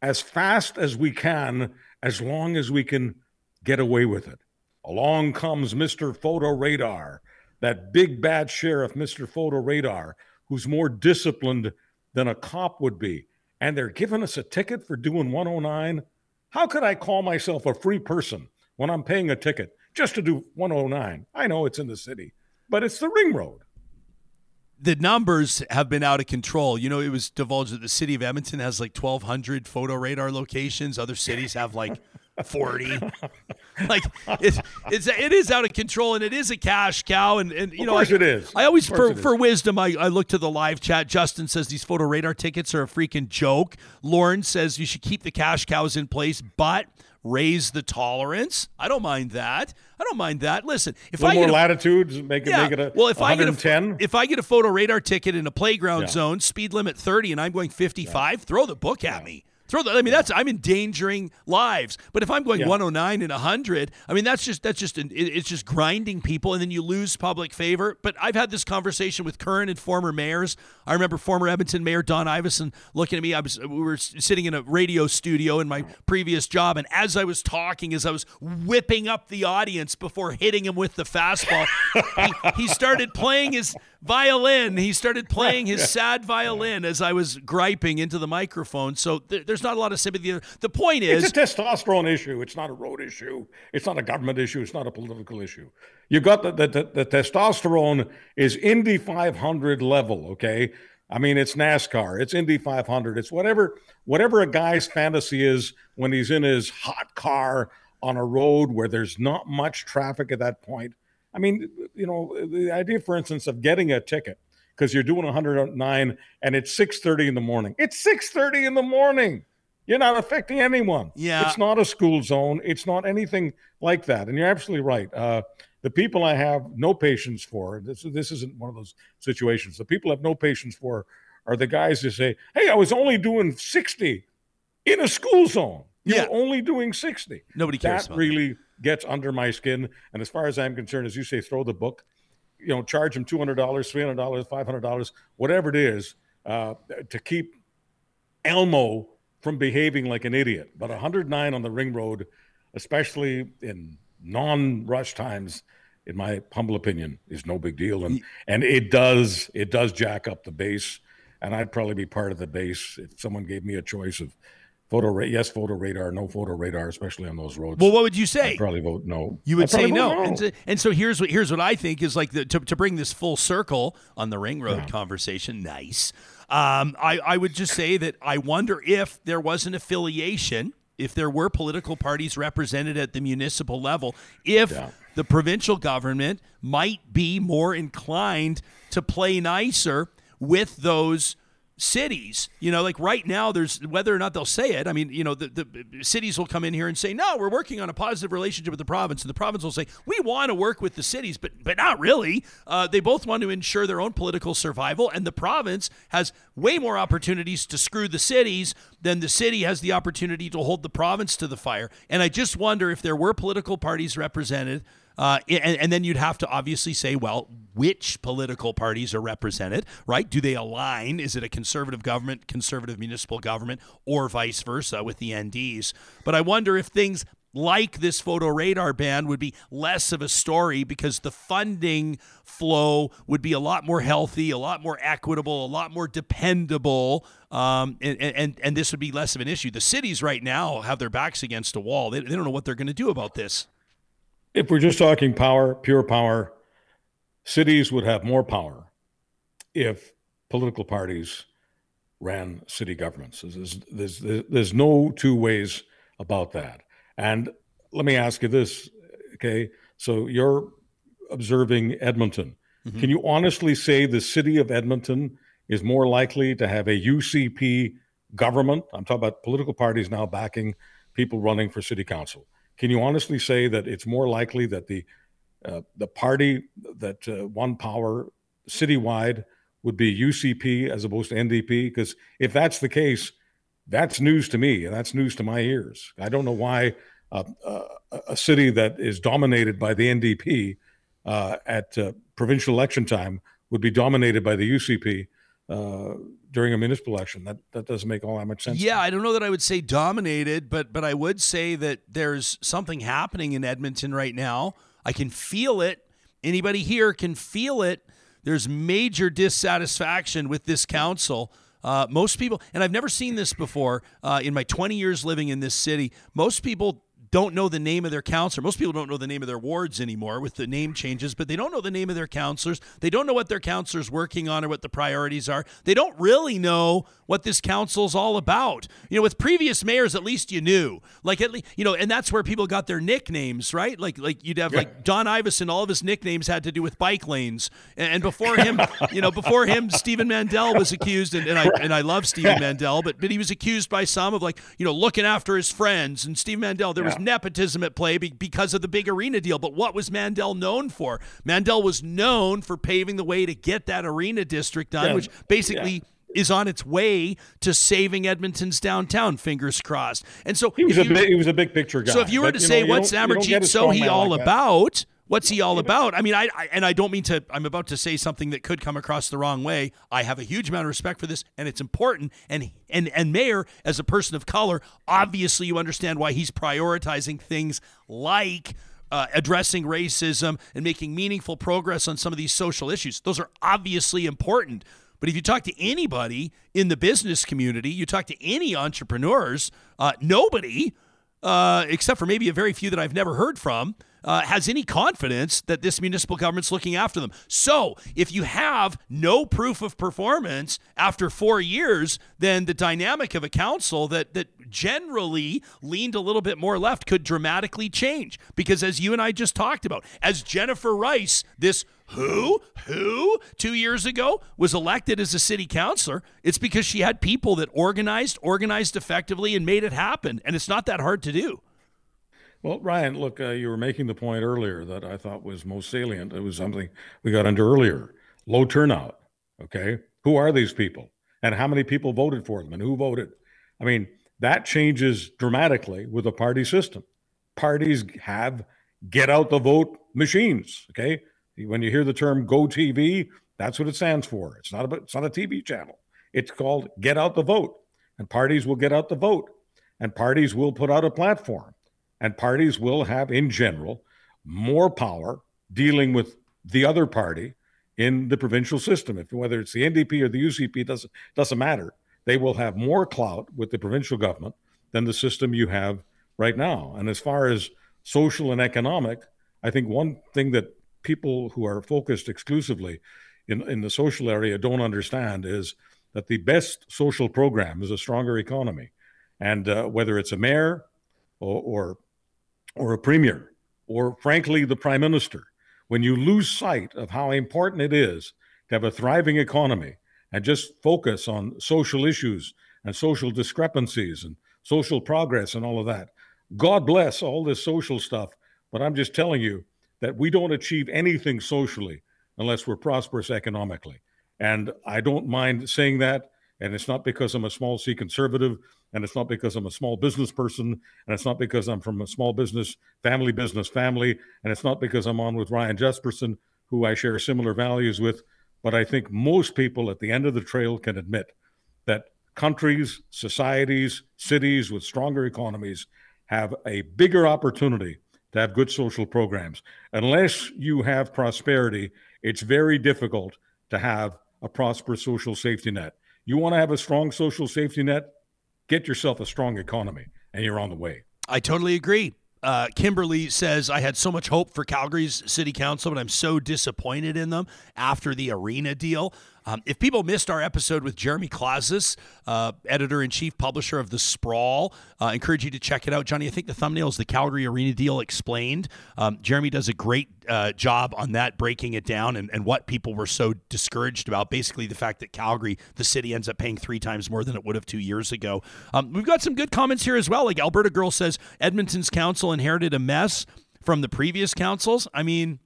as fast as we can, as long as we can get away with it. Along comes Mister Photo Radar, that big bad sheriff, Mister Photo Radar, who's more disciplined than a cop would be. And they're giving us a ticket for doing one oh nine. How could I call myself a free person when I'm paying a ticket just to do one oh nine? I know it's in the city, but it's the ring road. The numbers have been out of control. You know, it was divulged that the city of Edmonton has like twelve hundred photo radar locations. Other cities have like forty. Like it's, it's, it is out of control, and it is a cash cow. And, and you know, of course I, it is. I always, for, for wisdom, I, I look to the live chat. Justin says these photo radar tickets are a freaking joke. Lauren says you should keep the cash cows in place, but raise the tolerance. I don't mind that. I don't mind that. Listen, if a I more get a, latitudes, make it yeah. make it a well, if one ten. I get a, if I get a photo radar ticket in a playground yeah. zone, speed limit thirty, and I'm going fifty-five, yeah. throw the book at yeah. me. Throw the, I mean, yeah. that's I'm endangering lives. But if I'm going yeah. one oh nine and one hundred, I mean, that's just that's just an, it, it's just grinding people, and then you lose public favor. But I've had this conversation with current and former mayors. I remember former Edmonton Mayor Don Iveson looking at me. I was we were sitting in a radio studio in my previous job, and as I was talking, as I was whipping up the audience before hitting him with the fastball, he, he started playing his violin. He started playing his sad violin as I was griping into the microphone. So th- there's not a lot of sympathy there. The point is, it's a testosterone issue. It's not a road issue. It's not a government issue. It's not a political issue. You got the the, the, the testosterone is Indy five hundred level. Okay, I mean, it's NASCAR. It's Indy five hundred. It's whatever whatever a guy's fantasy is when he's in his hot car on a road where there's not much traffic at that point. I mean, you know, the idea, for instance, of getting a ticket because you're doing one oh nine and it's six thirty in the morning. It's six thirty in the morning. You're not affecting anyone. Yeah. It's not a school zone. It's not anything like that. And you're absolutely right. Uh, the people I have no patience for, this, this isn't one of those situations. The people I have no patience for are the guys who say, hey, I was only doing sixty in a school zone. You're yeah. only doing sixty. Nobody cares that about really that. Gets under my skin. And as far as I'm concerned, as you say, throw the book, you know, charge them two hundred dollars, three hundred dollars, five hundred dollars, whatever it is, uh, to keep Elmo from behaving like an idiot. But one oh nine on the ring road, especially in non-rush times, in my humble opinion, is no big deal. And, and it does, it does jack up the base. And I'd probably be part of the base if someone gave me a choice of, Photo yes, photo radar, no photo radar, especially on those roads. Well, what would you say? I'd probably vote no. You would say no. no. And, so, and so here's what here's what I think is like the, to to bring this full circle on the ring road yeah. conversation. Nice. Um, I I would just say that I wonder if there was an affiliation, if there were political parties represented at the municipal level, if yeah. the provincial government might be more inclined to play nicer with those cities, you know, like right now, there's whether or not they'll say it. I mean, you know, the, the cities will come in here and say, no, we're working on a positive relationship with the province. And the province will say, we want to work with the cities, but but not really. Uh, they both want to ensure their own political survival. And the province has way more opportunities to screw the cities than the city has the opportunity to hold the province to the fire. And I just wonder if there were political parties represented. Uh, and, and then you'd have to obviously say, well, which political parties are represented, right? Do they align? Is it a conservative government, conservative municipal government, or vice versa with the N Ds? But I wonder if things like this photo radar ban would be less of a story because the funding flow would be a lot more healthy, a lot more equitable, a lot more dependable, um, and, and, and this would be less of an issue. The cities right now have their backs against a wall. They, they don't know what they're going to do about this. If we're just talking power, pure power, cities would have more power if political parties ran city governments. There's, there's, there's, there's no two ways about that. And let me ask you this, okay? So you're observing Edmonton. Mm-hmm. Can you honestly say the city of Edmonton is more likely to have a U C P government? I'm talking about political parties now backing people running for city council. Can you honestly say that it's more likely that the uh, the party that uh, won power citywide would be U C P as opposed to N D P? Because if that's the case, that's news to me, and that's news to my ears. I don't know why uh, uh, a city that is dominated by the N D P uh, at uh, provincial election time would be dominated by the U C P uh, during a municipal election. That that doesn't make all that much sense. Yeah, I don't know that I would say dominated, but but I would say that there's something happening in Edmonton right now. I can feel it. Anybody here can feel it. There's major dissatisfaction with this council. Uh, most people, and I've never seen this before uh, in my twenty years living in this city, most people don't know the name of their counselor. Most people don't know the name of their wards anymore with the name changes, but they don't know the name of their counselors. They don't know what their counselor's working on or what the priorities are. They don't really know what this council's all about. You know, with previous mayors, at least you knew. Like, at least, you know, and that's where people got their nicknames, right? Like, like you'd have, yeah. like, Don Iveson, all of his nicknames had to do with bike lanes. And, and before him, you know, before him, Stephen Mandel was accused, and, and I and I love Stephen Mandel, but, but he was accused by some of, like, you know, looking after his friends. And Stephen Mandel, there yeah. was nepotism at play because of the big arena deal. But what was Mandel known for? Mandel was known for paving the way to get that arena district done, yeah. which basically yeah. is on its way to saving Edmonton's downtown, fingers crossed. And so he was, a, you, big, he was a big picture guy. So if you were but, to you say, know, what's Amarjeet Sohi all like about? That. What's he all about? I mean, I, I and I don't mean to, I'm about to say something that could come across the wrong way. I have a huge amount of respect for this, and it's important. And and and Mayor, as a person of color, obviously you understand why he's prioritizing things like uh, addressing racism and making meaningful progress on some of these social issues. Those are obviously important. But if you talk to anybody in the business community, you talk to any entrepreneurs, uh, nobody, uh, except for maybe a very few that I've never heard from, Uh, has any confidence that this municipal government's looking after them. So if you have no proof of performance after four years, then the dynamic of a council that that generally leaned a little bit more left could dramatically change. Because as you and I just talked about, as Jennifer Rice, this who, who two years ago was elected as a city councilor, it's because she had people that organized, organized effectively and made it happen. And it's not that hard to do. Well, Ryan, look, uh, you were making the point earlier that I thought was most salient. It was something we got under earlier. Low turnout, okay? Who are these people? And how many people voted for them? And who voted? I mean, that changes dramatically with a party system. Parties have get-out-the-vote machines, okay? When you hear the term GoTV, that's what it stands for. It's not a, it's not a T V channel. It's called get-out-the-vote. And parties will get out the vote. And parties will put out a platform. And parties will have, in general, more power dealing with the other party in the provincial system. If whether it's the N D P or the U C P, doesn't doesn't matter. They will have more clout with the provincial government than the system you have right now. And as far as social and economic, I think one thing that people who are focused exclusively in, in the social area don't understand is that the best social program is a stronger economy. And uh, whether it's a mayor or... or or a premier, or frankly, the prime minister, when you lose sight of how important it is to have a thriving economy and just focus on social issues and social discrepancies and social progress and all of that, God bless all this social stuff. But I'm just telling you that we don't achieve anything socially unless we're prosperous economically. And I don't mind saying that. And it's not because I'm a small C conservative, and it's not because I'm a small business person, and it's not because I'm from a small business, family business family, and it's not because I'm on with Ryan Jesperson, who I share similar values with. But I think most people at the end of the trail can admit that countries, societies, cities with stronger economies have a bigger opportunity to have good social programs. Unless you have prosperity, it's very difficult to have a prosperous social safety net. You want to have a strong social safety net? Get yourself a strong economy, and you're on the way. I totally agree. Uh, Kimberly says, I had so much hope for Calgary's city council, but I'm so disappointed in them after the arena deal. Um, if people missed our episode with Jeremy Clausis, uh, editor-in-chief, publisher of The Sprawl, I uh, encourage you to check it out. Johnny, I think the thumbnail is the Calgary Arena Deal Explained. Um, Jeremy does a great uh, job on that, breaking it down and, and what people were so discouraged about. Basically, the fact that Calgary, the city, ends up paying three times more than it would have two years ago. Um, we've got some good comments here as well. Like Alberta Girl says, Edmonton's council inherited a mess from the previous councils. I mean,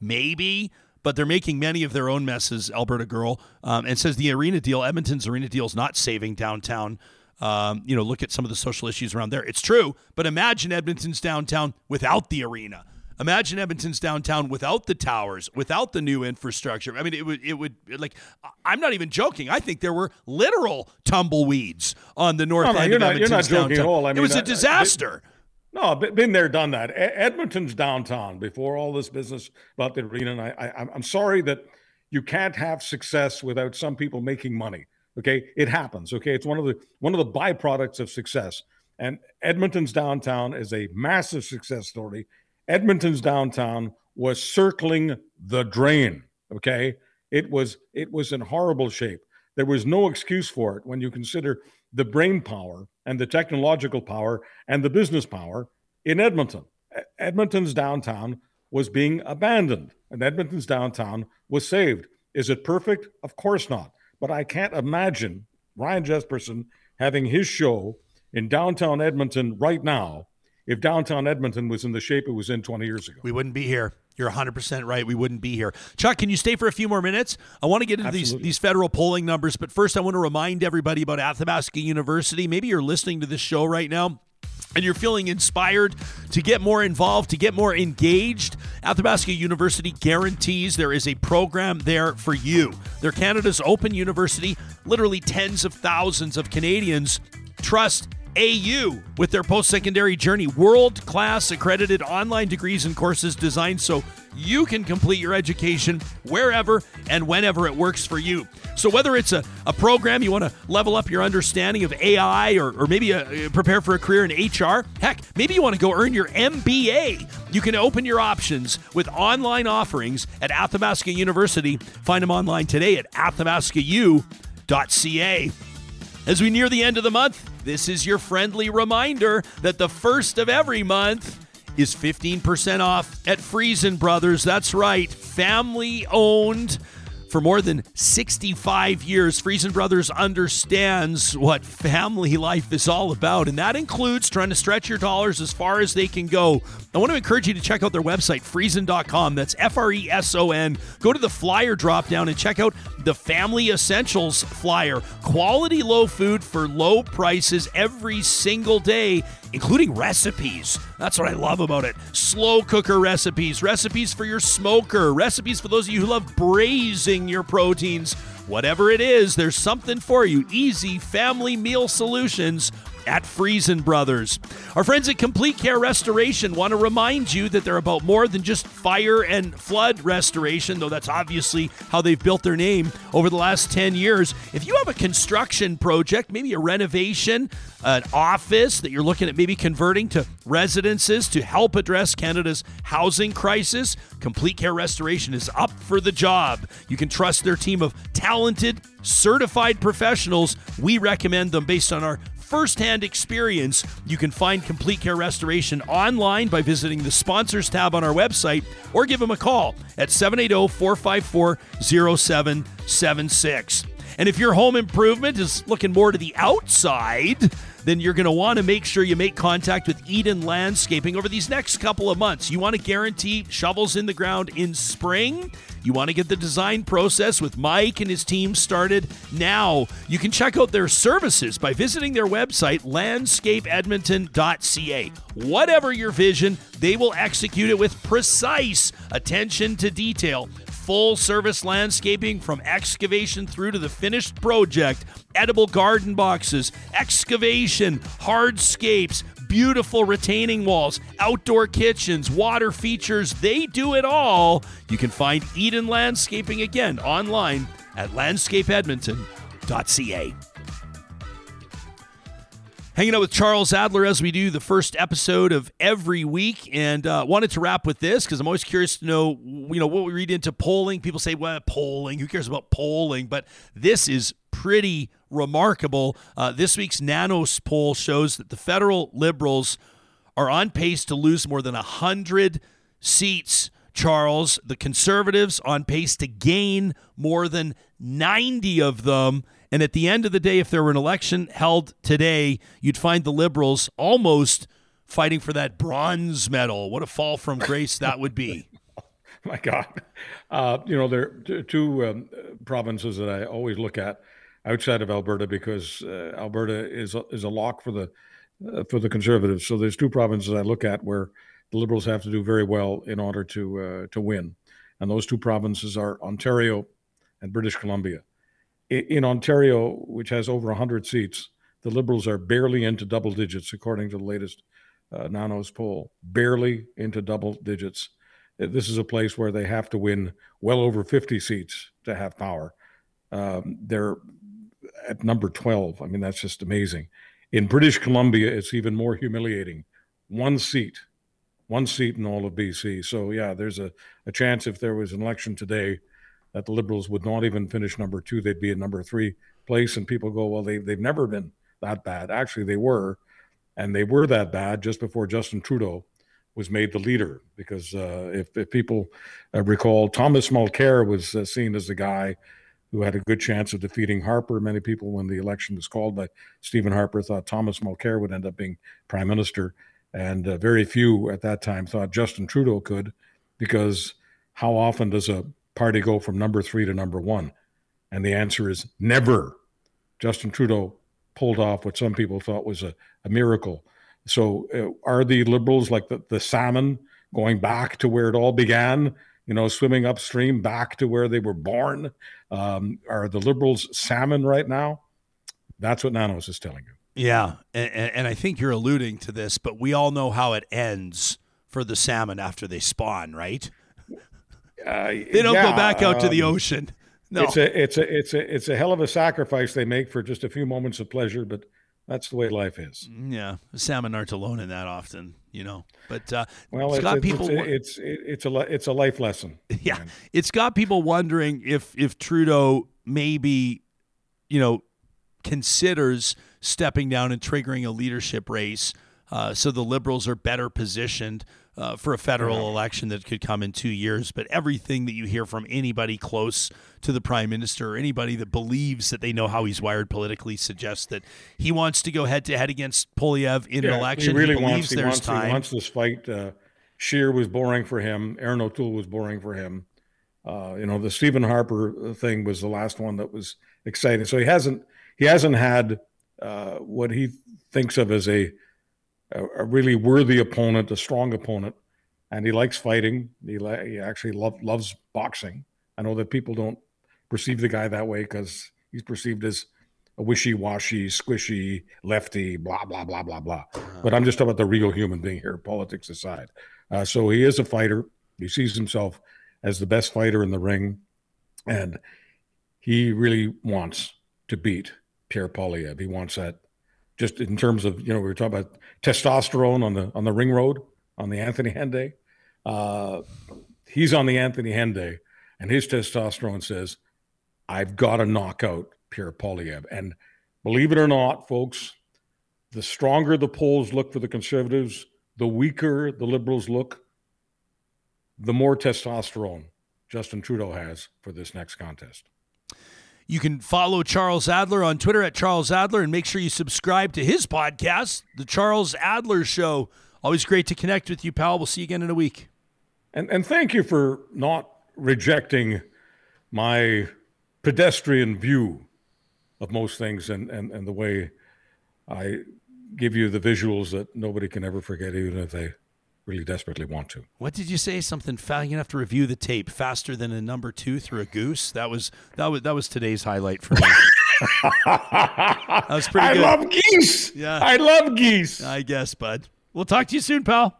maybe... but they're making many of their own messes, Alberta Girl, um, and says the arena deal, Edmonton's arena deal is not saving downtown. Um, you know, look at some of the social issues around there. It's true, but imagine Edmonton's downtown without the arena. Imagine Edmonton's downtown without the towers, without the new infrastructure. I mean, it would, it would like, I'm not even joking. I think there were literal tumbleweeds on the north no, end no, of not, Edmonton's downtown. You're not joking downtown. At all. I mean, it was I, a disaster. I, I, No, been there, done that. Edmonton's downtown before all this business about the arena. And I, I, I'm sorry that you can't have success without some people making money. Okay, it happens. Okay, it's one of the one of the byproducts of success. And Edmonton's downtown is a massive success story. Edmonton's downtown was circling the drain. Okay, it was it was in horrible shape. There was no excuse for it when you consider the brain power and the technological power and the business power in Edmonton. Edmonton's downtown was being abandoned, and Edmonton's downtown was saved. Is it perfect? Of course not. But I can't imagine Ryan Jesperson having his show in downtown Edmonton right now if downtown Edmonton was in the shape it was in twenty years ago. We wouldn't be here. You're one hundred percent right. We wouldn't be here. Chuck, can you stay for a few more minutes? I want to get into these, these federal polling numbers, but first I want to remind everybody about Athabasca University. Maybe you're listening to this show right now and you're feeling inspired to get more involved, to get more engaged. Athabasca University guarantees there is a program there for you. They're Canada's open university. Literally tens of thousands of Canadians trust A U with their post-secondary journey. World-class accredited online degrees and courses designed so you can complete your education wherever and whenever it works for you. So whether it's a, a program you want to level up your understanding of A I, or, or maybe a, prepare for a career in H R, heck, maybe you want to go earn your M B A. You can open your options with online offerings at Athabasca University. Find them online today at athabasca u dot c a. As we near the end of the month, this is your friendly reminder that the first of every month is fifteen percent off at Friesen Brothers. That's right, family owned for more than sixty-five years. Friesen Brothers understands what family life is all about, and that includes trying to stretch your dollars as far as they can go. I want to encourage you to check out their website, friesen dot com. That's F R E S O N. Go to the flyer drop down and check out the Family Essentials flyer. Quality low food for low prices every single day, including recipes. That's what I love about it. Slow cooker recipes, recipes for your smoker, recipes for those of you who love braising your proteins. Whatever it is, there's something for you. Easy family meal solutions at Friesen Brothers. Our friends at Complete Care Restoration want to remind you that they're about more than just fire and flood restoration, though that's obviously how they've built their name over the last ten years. If you have a construction project, maybe a renovation, an office that you're looking at maybe converting to residences to help address Canada's housing crisis, Complete Care Restoration is up for the job. You can trust their team of talented, certified professionals. We recommend them based on our first-hand experience. You can find Complete Care Restoration online by visiting the Sponsors tab on our website, or give them a call at seven eight zero, four five four, zero seven seven six. And if your home improvement is looking more to the outside, then you're going to want to make sure you make contact with Eden Landscaping over these next couple of months. You want to guarantee shovels in the ground in spring. You want to get the design process with Mike and his team started now. You can check out their services by visiting their website, landscape edmonton dot c a. Whatever your vision, they will execute it with precise attention to detail. Full-service landscaping from excavation through to the finished project, edible garden boxes, excavation, hardscapes, beautiful retaining walls, outdoor kitchens, water features. They do it all. You can find Eden Landscaping again online at landscape edmonton dot c a. Hanging out with Charles Adler as we do the first episode of every week, and uh, wanted to wrap with this because I'm always curious to know, you know, what we read into polling. People say, well, polling, who cares about polling? But this is pretty remarkable. Uh, this week's Nanos poll shows that the federal Liberals are on pace to lose more than one hundred seats. Charles, the Conservatives on pace to gain more than ninety of them. And at the end of the day, if there were an election held today, you'd find the Liberals almost fighting for that bronze medal. What a fall from grace that would be. My God. Uh, you know, there are two um, provinces that I always look at outside of Alberta, because uh, Alberta is a, is a lock for the uh, for the Conservatives. So there's two provinces I look at where the Liberals have to do very well in order to uh, to win. And those two provinces are Ontario and British Columbia. In Ontario, which has over one hundred seats, the Liberals are barely into double digits, according to the latest uh, Nanos poll, barely into double digits. This is a place where they have to win well over fifty seats to have power. Um, they're at number twelve. I mean, that's just amazing. In British Columbia, it's even more humiliating. One seat, one seat in all of B C. So, yeah, there's a, a chance if there was an election today that the Liberals would not even finish number two. They'd be in number three place. And people go, well, they, they've never been that bad. Actually, they were. And they were that bad just before Justin Trudeau was made the leader. Because uh, if, if people uh, recall, Thomas Mulcair was uh, seen as the guy who had a good chance of defeating Harper. Many people, when the election was called by Stephen Harper, thought Thomas Mulcair would end up being prime minister. And uh, very few at that time thought Justin Trudeau could. because how often does a party go from number three to number one? And the answer is never. Justin Trudeau pulled off what some people thought was a, a miracle. So uh, are the Liberals like the, the salmon going back to where it all began, you know, swimming upstream back to where they were born? Um, are the Liberals salmon right now? That's what Nanos is telling you. Yeah, and, and I think you're alluding to this, but we all know how it ends for the salmon after they spawn, right? Uh, they don't yeah, go back out um, to the ocean. No, it's a it's a it's a it's a hell of a sacrifice they make for just a few moments of pleasure, but that's the way life is. Yeah, salmon aren't alone in that often, you know. But uh, well, it's got it's, people. It's, it's it's a it's a life lesson. Yeah, man. It's got people wondering if if Trudeau maybe, you know, considers stepping down and triggering a leadership race, uh, so the Liberals are better positioned uh, for a federal right. election that could come in two years. But everything that you hear from anybody close to the Prime Minister or anybody that believes that they know how he's wired politically suggests that he wants to go head-to-head against Poilievre in yeah, an election. He really he wants, he there's wants, time. He wants this fight. Uh, Scheer was boring for him. Aaron O'Toole was boring for him. Uh, you know, the Stephen Harper thing was the last one that was exciting. So he hasn't he hasn't had uh, what he thinks of as a a really worthy opponent, a strong opponent, and he likes fighting. He, la- he actually lo- loves boxing. I know that people don't perceive the guy that way because he's perceived as a wishy-washy, squishy, lefty, blah, blah, blah, blah, blah. Uh-huh. But I'm just talking about the real human being here, politics aside. Uh, so he is a fighter. He sees himself as the best fighter in the ring, and he really wants to beat Pierre Poilievre. He wants that. Just in terms of, you know, we were talking about testosterone on the on the ring road, on the Anthony Henday. Uh, he's on the Anthony Henday, and his testosterone says, I've got to knock out Pierre Poilievre. And believe it or not, folks, the stronger the polls look for the Conservatives, the weaker the Liberals look, the more testosterone Justin Trudeau has for this next contest. You can follow Charles Adler on Twitter at Charles Adler, and make sure you subscribe to his podcast, The Charles Adler Show. Always great to connect with you, pal. We'll see you again in a week. And and thank you for not rejecting my pedestrian view of most things and, and, and the way I give you the visuals that nobody can ever forget, even if they really desperately want to. What did you say? Something fast. You have to review the tape faster than a number two through a goose. That was that was that was today's highlight for me. That was pretty. I good. love geese. Yeah, I love geese. I guess, bud. We'll talk to you soon, pal.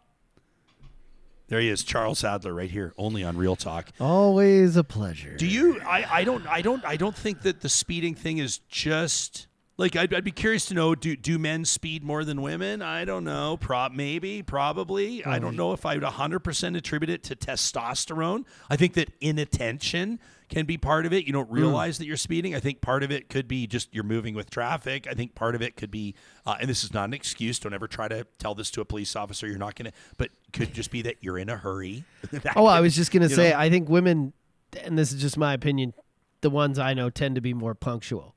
There he is, Charles Adler, right here, only on Real Talk. Always a pleasure. Do you? I, I don't. I don't. I don't think that the speeding thing is just. Like, I'd, I'd be curious to know, do do men speed more than women? I don't know. Pro- maybe, probably. I don't know if I would one hundred percent attribute it to testosterone. I think that inattention can be part of it. You don't realize mm. that you're speeding. I think part of it could be just you're moving with traffic. I think part of it could be, uh, and this is not an excuse. Don't ever try to tell this to a police officer. You're not going to, but could just be that you're in a hurry. oh, could, I was just going to say, know? I think women, and this is just my opinion, the ones I know tend to be more punctual.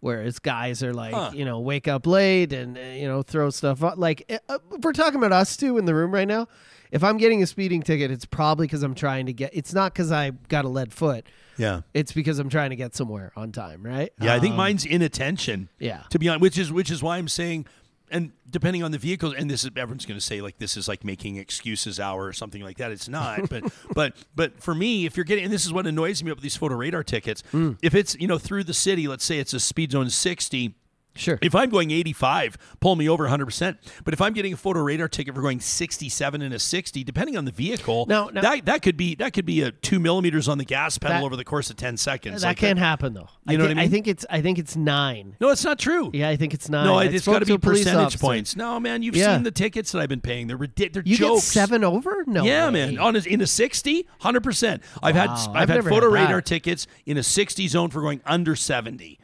Whereas guys are like, huh. you know, wake up late and, uh, you know, throw stuff up. Like, uh, we're talking about us two in the room right now. If I'm getting a speeding ticket, it's probably because I'm trying to get, it's not because I got a lead foot. Yeah. It's because I'm trying to get somewhere on time, right? Yeah, um, I think mine's inattention. Yeah. To be honest, which is, which is why I'm saying, and depending on the vehicle, and this is, everyone's going to say, like, this is like making excuses hour or something like that. It's not, but, but, but for me, if you're getting, and this is what annoys me about these photo radar tickets. Mm. If it's, you know, through the city, let's say it's a speed zone sixty. Sure. If I'm going eighty-five, pull me over one hundred percent. But if I'm getting a photo radar ticket for going sixty-seven and a sixty, depending on the vehicle, now, now, that that could be that could be a two millimeters on the gas pedal that, over the course of ten seconds. That like can't that. happen though. You I know th- what I mean? I think it's I think it's nine. No, it's not true. Yeah, I think it's nine. No, I, it's got to be percentage points. No, man, you've yeah. seen the tickets that I've been paying. They're ridiculous. You jokes. get seven over? No. Yeah, way. man. On a, in a sixty, one hundred percent. I've wow. had I've, I've had photo had radar tickets in a sixty zone for going under seventy.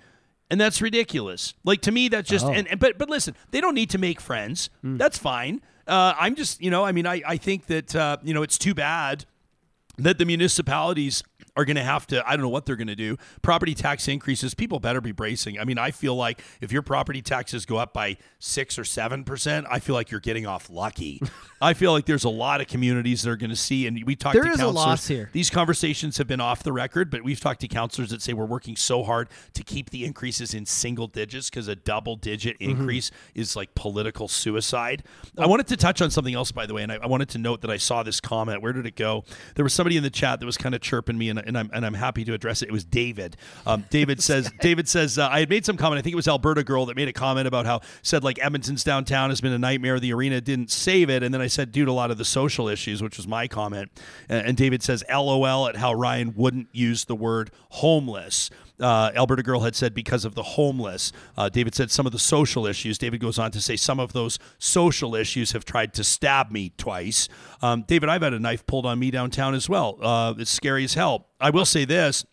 And that's ridiculous. Like, to me, that's just... Oh. And, and but but listen, they don't need to make friends. Mm. That's fine. Uh, I'm just, you know, I mean, I, I think that, uh, you know, it's too bad that the municipalities are going to have to, I don't know what they're going to do. Property tax increases, people better be bracing. I mean, I feel like if your property taxes go up by six or seven percent, I feel like you're getting off lucky. I feel like there's a lot of communities that are going to see, and we talked there to counselors. There is a loss here. These conversations have been off the record, but we've talked to counselors that say we're working so hard to keep the increases in single digits because a double-digit mm-hmm. increase is like political suicide. I wanted to touch on something else, by the way, and I, I wanted to note that I saw this comment. Where did it go? There was somebody in the chat that was kind of chirping me, and, and I'm and I'm happy to address it. It was David. Um, David says, David says, uh, I had made some comment. I think it was Alberta girl that made a comment about how said like Edmonton's downtown has been a nightmare. The arena didn't save it. And then I said, due to a lot of the social issues, which was my comment. And, and David says, LOL at how Ryan wouldn't use the word homeless. Uh, Alberta girl had said because of the homeless. Uh, David said some of the social issues. David goes on to say some of those social issues have tried to stab me twice. Um, David, I've had a knife pulled on me downtown as well. Uh, it's scary as hell. I will say this.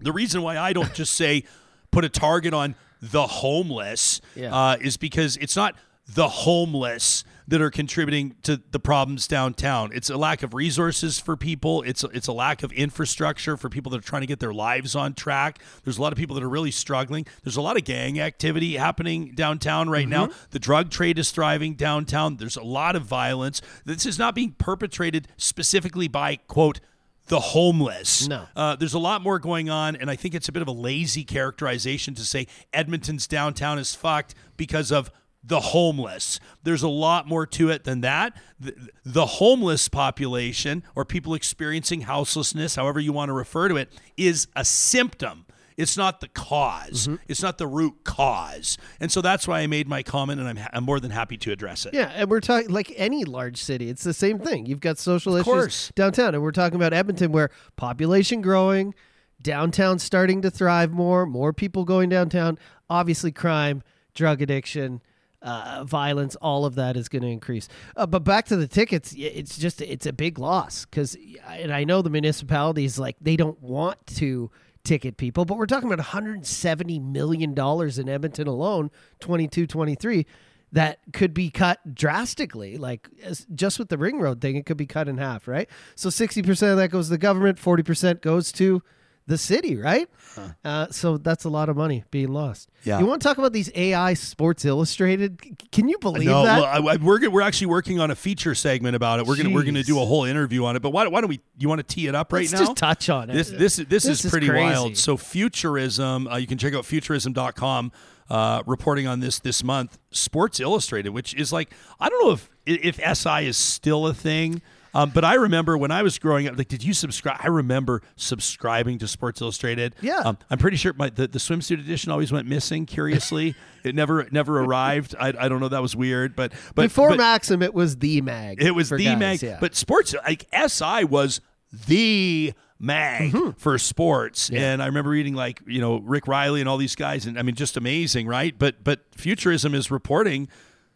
The reason why I don't just say put a target on the homeless yeah. uh, is because it's not the homeless that are contributing to the problems downtown. It's a lack of resources for people. It's a, it's a lack of infrastructure for people that are trying to get their lives on track. There's a lot of people that are really struggling. There's a lot of gang activity happening downtown right mm-hmm. now. The drug trade is thriving downtown. There's a lot of violence. This is not being perpetrated specifically by, quote, the homeless. No. Uh, there's a lot more going on, and I think it's a bit of a lazy characterization to say Edmonton's downtown is fucked because of the homeless. There's a lot more to it than that. The, the homeless population, or people experiencing houselessness, however you want to refer to it, is a symptom. It's not the cause. Mm-hmm. It's not the root cause. And so that's why I made my comment, and I'm, ha- I'm more than happy to address it. Yeah, and we're talking, like any large city, it's the same thing. You've got social issues downtown, and we're talking about Edmonton, where population growing, downtown starting to thrive more, more people going downtown, obviously crime, drug addiction, Uh, violence, all of that is going to increase. Uh, but back to the tickets, it's just, it's a big loss because, and I know the municipalities, like, they don't want to ticket people, but we're talking about one hundred seventy million dollars in Edmonton alone, twenty-two, twenty-three, that could be cut drastically. Like, just with the ring road thing, it could be cut in half, right? So sixty percent of that goes to the government, forty percent goes to the city, right? Huh. Uh, so that's a lot of money being lost. Yeah. You want to talk about these A I Sports Illustrated? Can you believe no, that? Well, I, we're we're actually working on a feature segment about it. We're Jeez. gonna we're gonna do a whole interview on it. But why why don't we? You want to tee it up right Let's now? Let's just touch on it. This this this, this is, is pretty crazy. Wild. So Futurism, uh, you can check out futurism dot com. Uh, reporting on this this month, Sports Illustrated, which is like, I don't know if if S I is still a thing. Um, but I remember when I was growing up, like, did you subscribe? I remember subscribing to Sports Illustrated. Yeah. Um, I'm pretty sure my the, the swimsuit edition always went missing, curiously. It never never arrived. I I don't know. That was weird. But, but before but, Maxim, it was the mag. It was the guys, mag. Yeah. But Sports, like, S I was the mag mm-hmm. for sports. Yeah. And I remember reading, like, you know, Rick Riley and all these guys. And I mean, just amazing, right? But But Futurism is reporting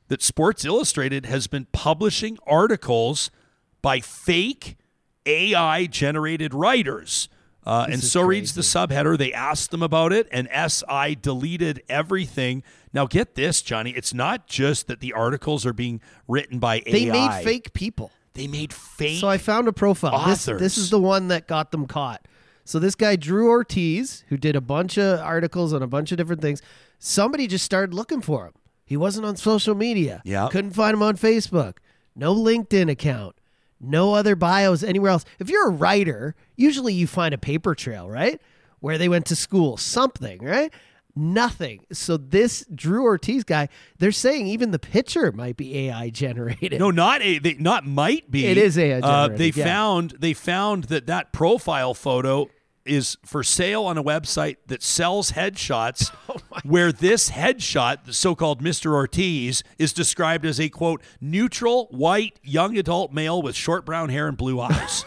that Sports Illustrated has been publishing articles by fake A I-generated writers. Uh, and so crazy. Reads the subheader. They asked them about it, and S I deleted everything. Now, get this, Johnny. It's not just that the articles are being written by they A I. They made fake people. They made fake So I found a profile. This, this is the one that got them caught. So this guy, Drew Ortiz, who did a bunch of articles on a bunch of different things, somebody just started looking for him. He wasn't on social media. Yeah. Couldn't find him on Facebook. No LinkedIn account. No other bios anywhere else. If you're a writer, usually you find a paper trail, right? Where they went to school, something, right? Nothing. So this Drew Ortiz guy, they're saying even the picture might be A I generated. No, not a, they, not might be. It is A I generated. Uh, they yeah. found they found that that profile photo is for sale on a website that sells headshots oh where this headshot, the so-called Mister Ortiz, is described as a, quote, neutral, white, young adult male with short brown hair and blue eyes.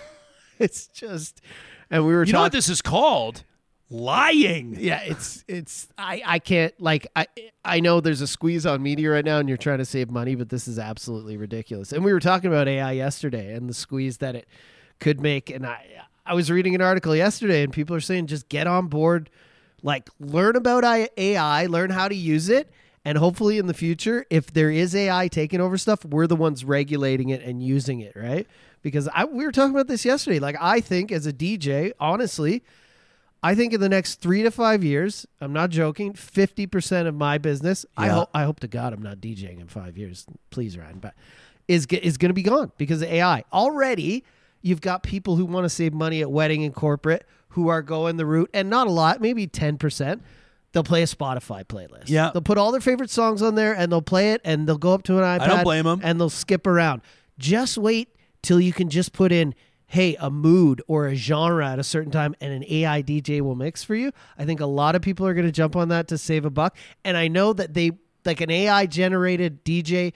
It's just, and we were You talk- know what this is called? Lying. Yeah, it's, it's, I, I can't, like, I, I know there's a squeeze on media right now and you're trying to save money, but this is absolutely ridiculous. And we were talking about A I yesterday and the squeeze that it could make, and I, I was reading an article yesterday and people are saying just get on board, like learn about A I, learn how to use it, And hopefully in the future, if there is A I taking over stuff, we're the ones regulating it and using it, right? Because I, we were talking about this yesterday. Like, I think as a D J, honestly, I think in the next three to five years, I'm not joking, fifty percent of my business, yeah. I, ho- I hope to God I'm not DJing in five years. Please, Ryan. But is is going to be gone because of A I. Already, you've got people who want to save money at wedding and corporate who are going the route, and not a lot, maybe ten percent. They'll play a Spotify playlist. Yeah. They'll put all their favorite songs on there, and they'll play it, and they'll go up to an iPad. I don't blame them. And they'll skip around. Just wait till you can just put in, hey, a mood or a genre at a certain time, and an A I D J will mix for you. I think a lot of people are going to jump on that to save a buck. And I know that they, like an A I-generated D J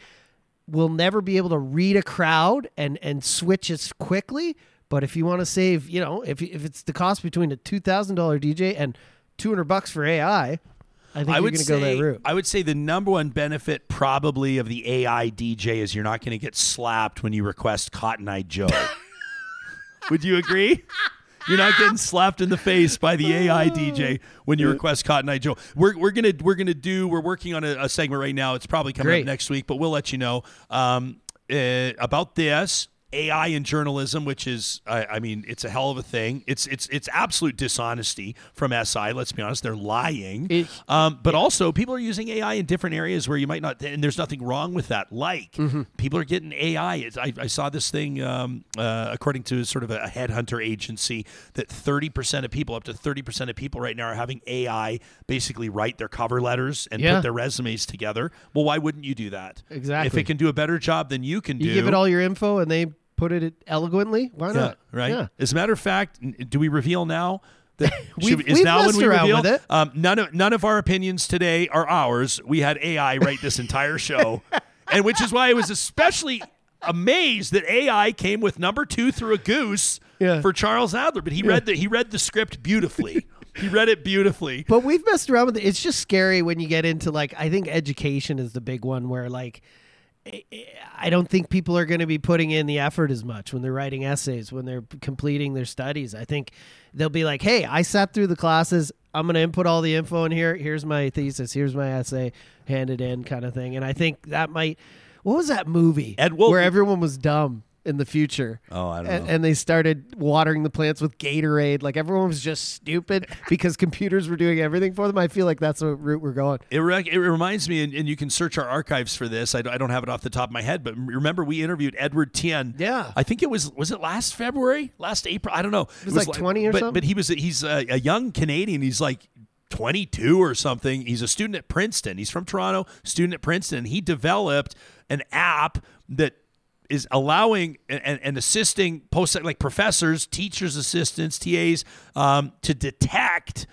will never be able to read a crowd and, and switch as quickly. But if you want to save, you know, if if it's the cost between a two thousand dollars D J and two hundred bucks for A I, I think I you're going to go that route. I would say the number one benefit probably of the A I D J is you're not going to get slapped when you request Cotton Eye Joe. Would you agree? You're not getting slapped in the face by the A I D J when you request Cotton Eye Joe. We're we're gonna we're gonna do we're working on a, a segment right now. It's probably coming Great. up next week, but we'll let you know um, uh, about this. A I in journalism, which is, I, I mean, it's a hell of a thing. It's it's it's absolute dishonesty from S I. Let's be honest, they're lying. It, um, but yeah. also, people are using A I in different areas where you might not, and there's nothing wrong with that. Like, mm-hmm. people are getting A I. It's, I, I saw this thing, um, uh, according to sort of a headhunter agency, that thirty percent of people, up to thirty percent of people right now are having A I basically write their cover letters and yeah. put their resumes together. Well, why wouldn't you do that? Exactly. If it can do a better job than you can do. You give it all your info and they put it eloquently. Why not? Yeah, right. Yeah. As a matter of fact, do we reveal now? That we've, we, is we've now when we reveal? With it. Um, none of none of our opinions today are ours. We had A I write this entire show, and which is why I was especially amazed that A I came with number two through a goose yeah. for Charles Adler. But he yeah. read the he read the script beautifully. He read it beautifully. But we've messed around with it. It's just scary when you get into, like, I think education is the big one where, like, I don't think people are going to be putting in the effort as much when they're writing essays, when they're completing their studies. I think they'll be like, hey, I sat through the classes. I'm going to input all the info in here. Here's my thesis. Here's my essay. Hand it in, kind of thing. And I think that might... What was that movie Ed Wolf- where everyone was dumb in the future? Oh, I don't and, know. And they started watering the plants with Gatorade. Like, everyone was just stupid because computers were doing everything for them. I feel like that's the route we're going. It, re- it reminds me, and, and you can search our archives for this. I, d- I don't have it off the top of my head, but remember we interviewed Edward Tien. Yeah. I think it was, was it last February? Last April? I don't know. It was, it was like, like twenty or but, something? But he was, he's a, a young Canadian. He's like twenty-two or something. He's a student at Princeton. He's from Toronto, student at Princeton. He developed an app that is allowing and, and assisting post like professors, teachers, assistants, T As um, to detect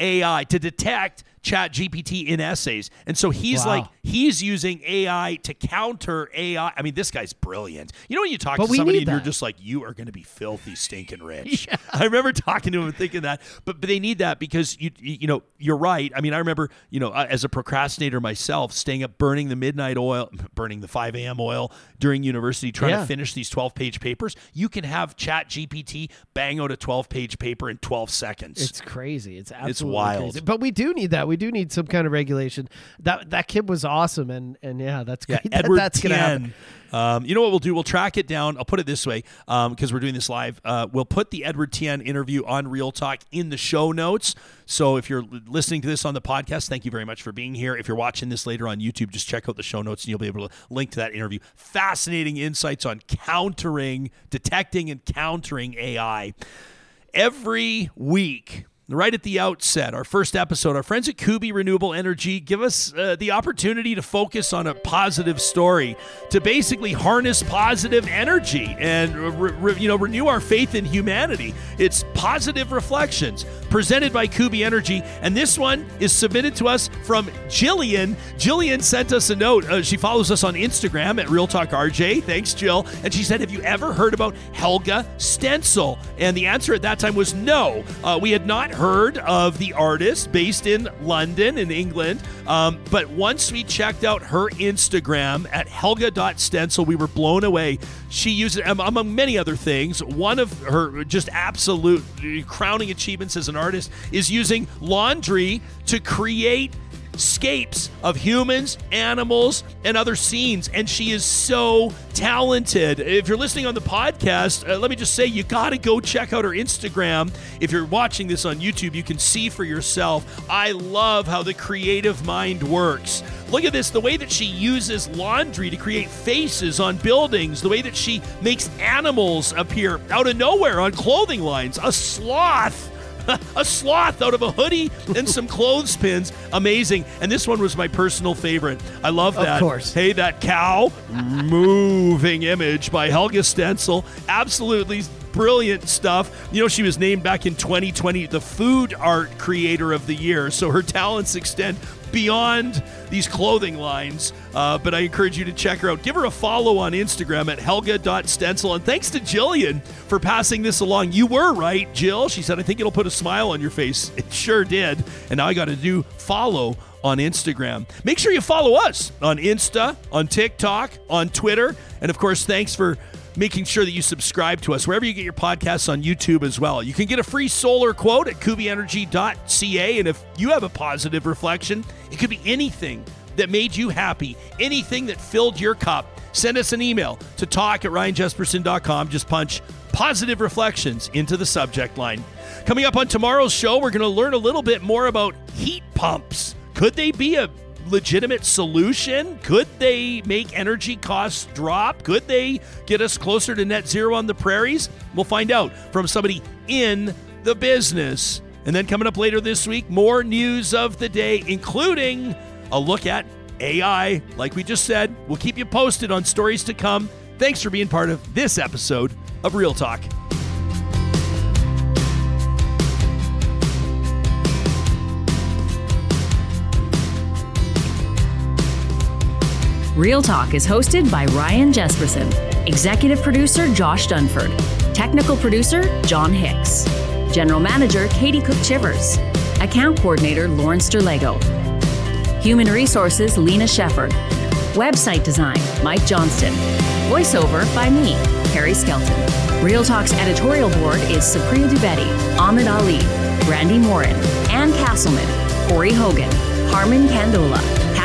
A I, to detect Chat G P T in essays. And so he's wow. like, he's using A I to counter A I. I mean, this guy's brilliant. You know, when you talk but to somebody and that. You're just like, you are going to be filthy, stinking rich. yeah. I remember talking to him and thinking that, but, but they need that because you, you know, you're right. I mean, I remember, you know, as a procrastinator myself, staying up, burning the midnight oil, burning the five a.m. oil during university, trying yeah. to finish these twelve page papers. You can have Chat G P T bang out a twelve page paper in twelve seconds. It's crazy. It's absolutely it's wild. Crazy. But we do need that. We We do need some kind of regulation. That that kid was awesome, and and yeah, that's yeah, that, that's going to happen. Um, you know what we'll do? We'll track it down. I'll put it this way, um, because we're doing this live. Uh, we'll put the Edward Tien interview on Real Talk in the show notes. So if you're listening to this on the podcast, thank you very much for being here. If you're watching this later on YouTube, just check out the show notes, and you'll be able to link to that interview. Fascinating insights on countering, detecting, and countering A I. Every week, right at the outset, our first episode, our friends at Kuby Renewable Energy give us uh, the opportunity to focus on a positive story, to basically harness positive energy and re- re- you know renew our faith in humanity. It's Positive Reflections, presented by Kuby Energy, and this one is submitted to us from Jillian. Jillian sent us a note. Uh, she follows us on Instagram at Real Talk R J. Thanks, Jill. And she said, "Have you ever heard about Helga Stentzel?" And the answer at that time was no. Uh, we had not heard of the artist, based in London in England, um, but once we checked out her Instagram at helga dot stencil, we were blown away. She uses, among many other things, one of her just absolute crowning achievements as an artist is using laundry to create scapes of humans, animals, and other scenes, and she is so talented. If you're listening on the podcast, uh, let me just say you got to go check out her Instagram. If you're watching this on YouTube, you can see for yourself. I love how the creative mind works. Look at this, the way that she uses laundry to create faces on buildings, the way that she makes animals appear out of nowhere on clothing lines, a sloth. A sloth out of a hoodie and some clothespins. Amazing. And this one was my personal favorite. I love that. Of course. Hey, that cow moving image by Helga Stentzel. Absolutely brilliant stuff. You know, she was named back in twenty twenty the Food Art Creator of the Year. So her talents extend beyond these clothing lines. Uh, but I encourage you to check her out. Give her a follow on Instagram at helga dot stentzel. And thanks to Jillian for passing this along. You were right, Jill. She said, I think it'll put a smile on your face. It sure did. And now I got to do follow on Instagram. Make sure you follow us on Insta, on TikTok, on Twitter. And of course, thanks for making sure that you subscribe to us wherever you get your podcasts, on YouTube as well. You can get a free solar quote at kuby energy dot c a. And if you have a positive reflection, it could be anything that made you happy, anything that filled your cup, send us an email to talk at ryan jesperson dot com. Just punch positive reflections into the subject line. Coming up on tomorrow's show, we're going to learn a little bit more about heat pumps. Could they be a legitimate solution? Could they make energy costs drop? Could they get us closer to net zero on the prairies? We'll find out from somebody in the business. And then coming up later this week, more news of the day, including a look at A I. Like we just said, we'll keep you posted on stories to come. Thanks for being part of this episode of Real Talk. Real Talk is hosted by Ryan Jesperson, Executive Producer Josh Dunford, Technical Producer John Hicks, General Manager Katie Cook-Chivers, Account Coordinator Lauren Sterlego, Human Resources Lena Shepard, Website Design Mike Johnston, Voiceover by me, Harry Skelton. Real Talk's editorial board is Supriya Dubedi, Ahmed Ali, Randy Morin, Ann Castleman, Corey Hogan, Harman Kandola,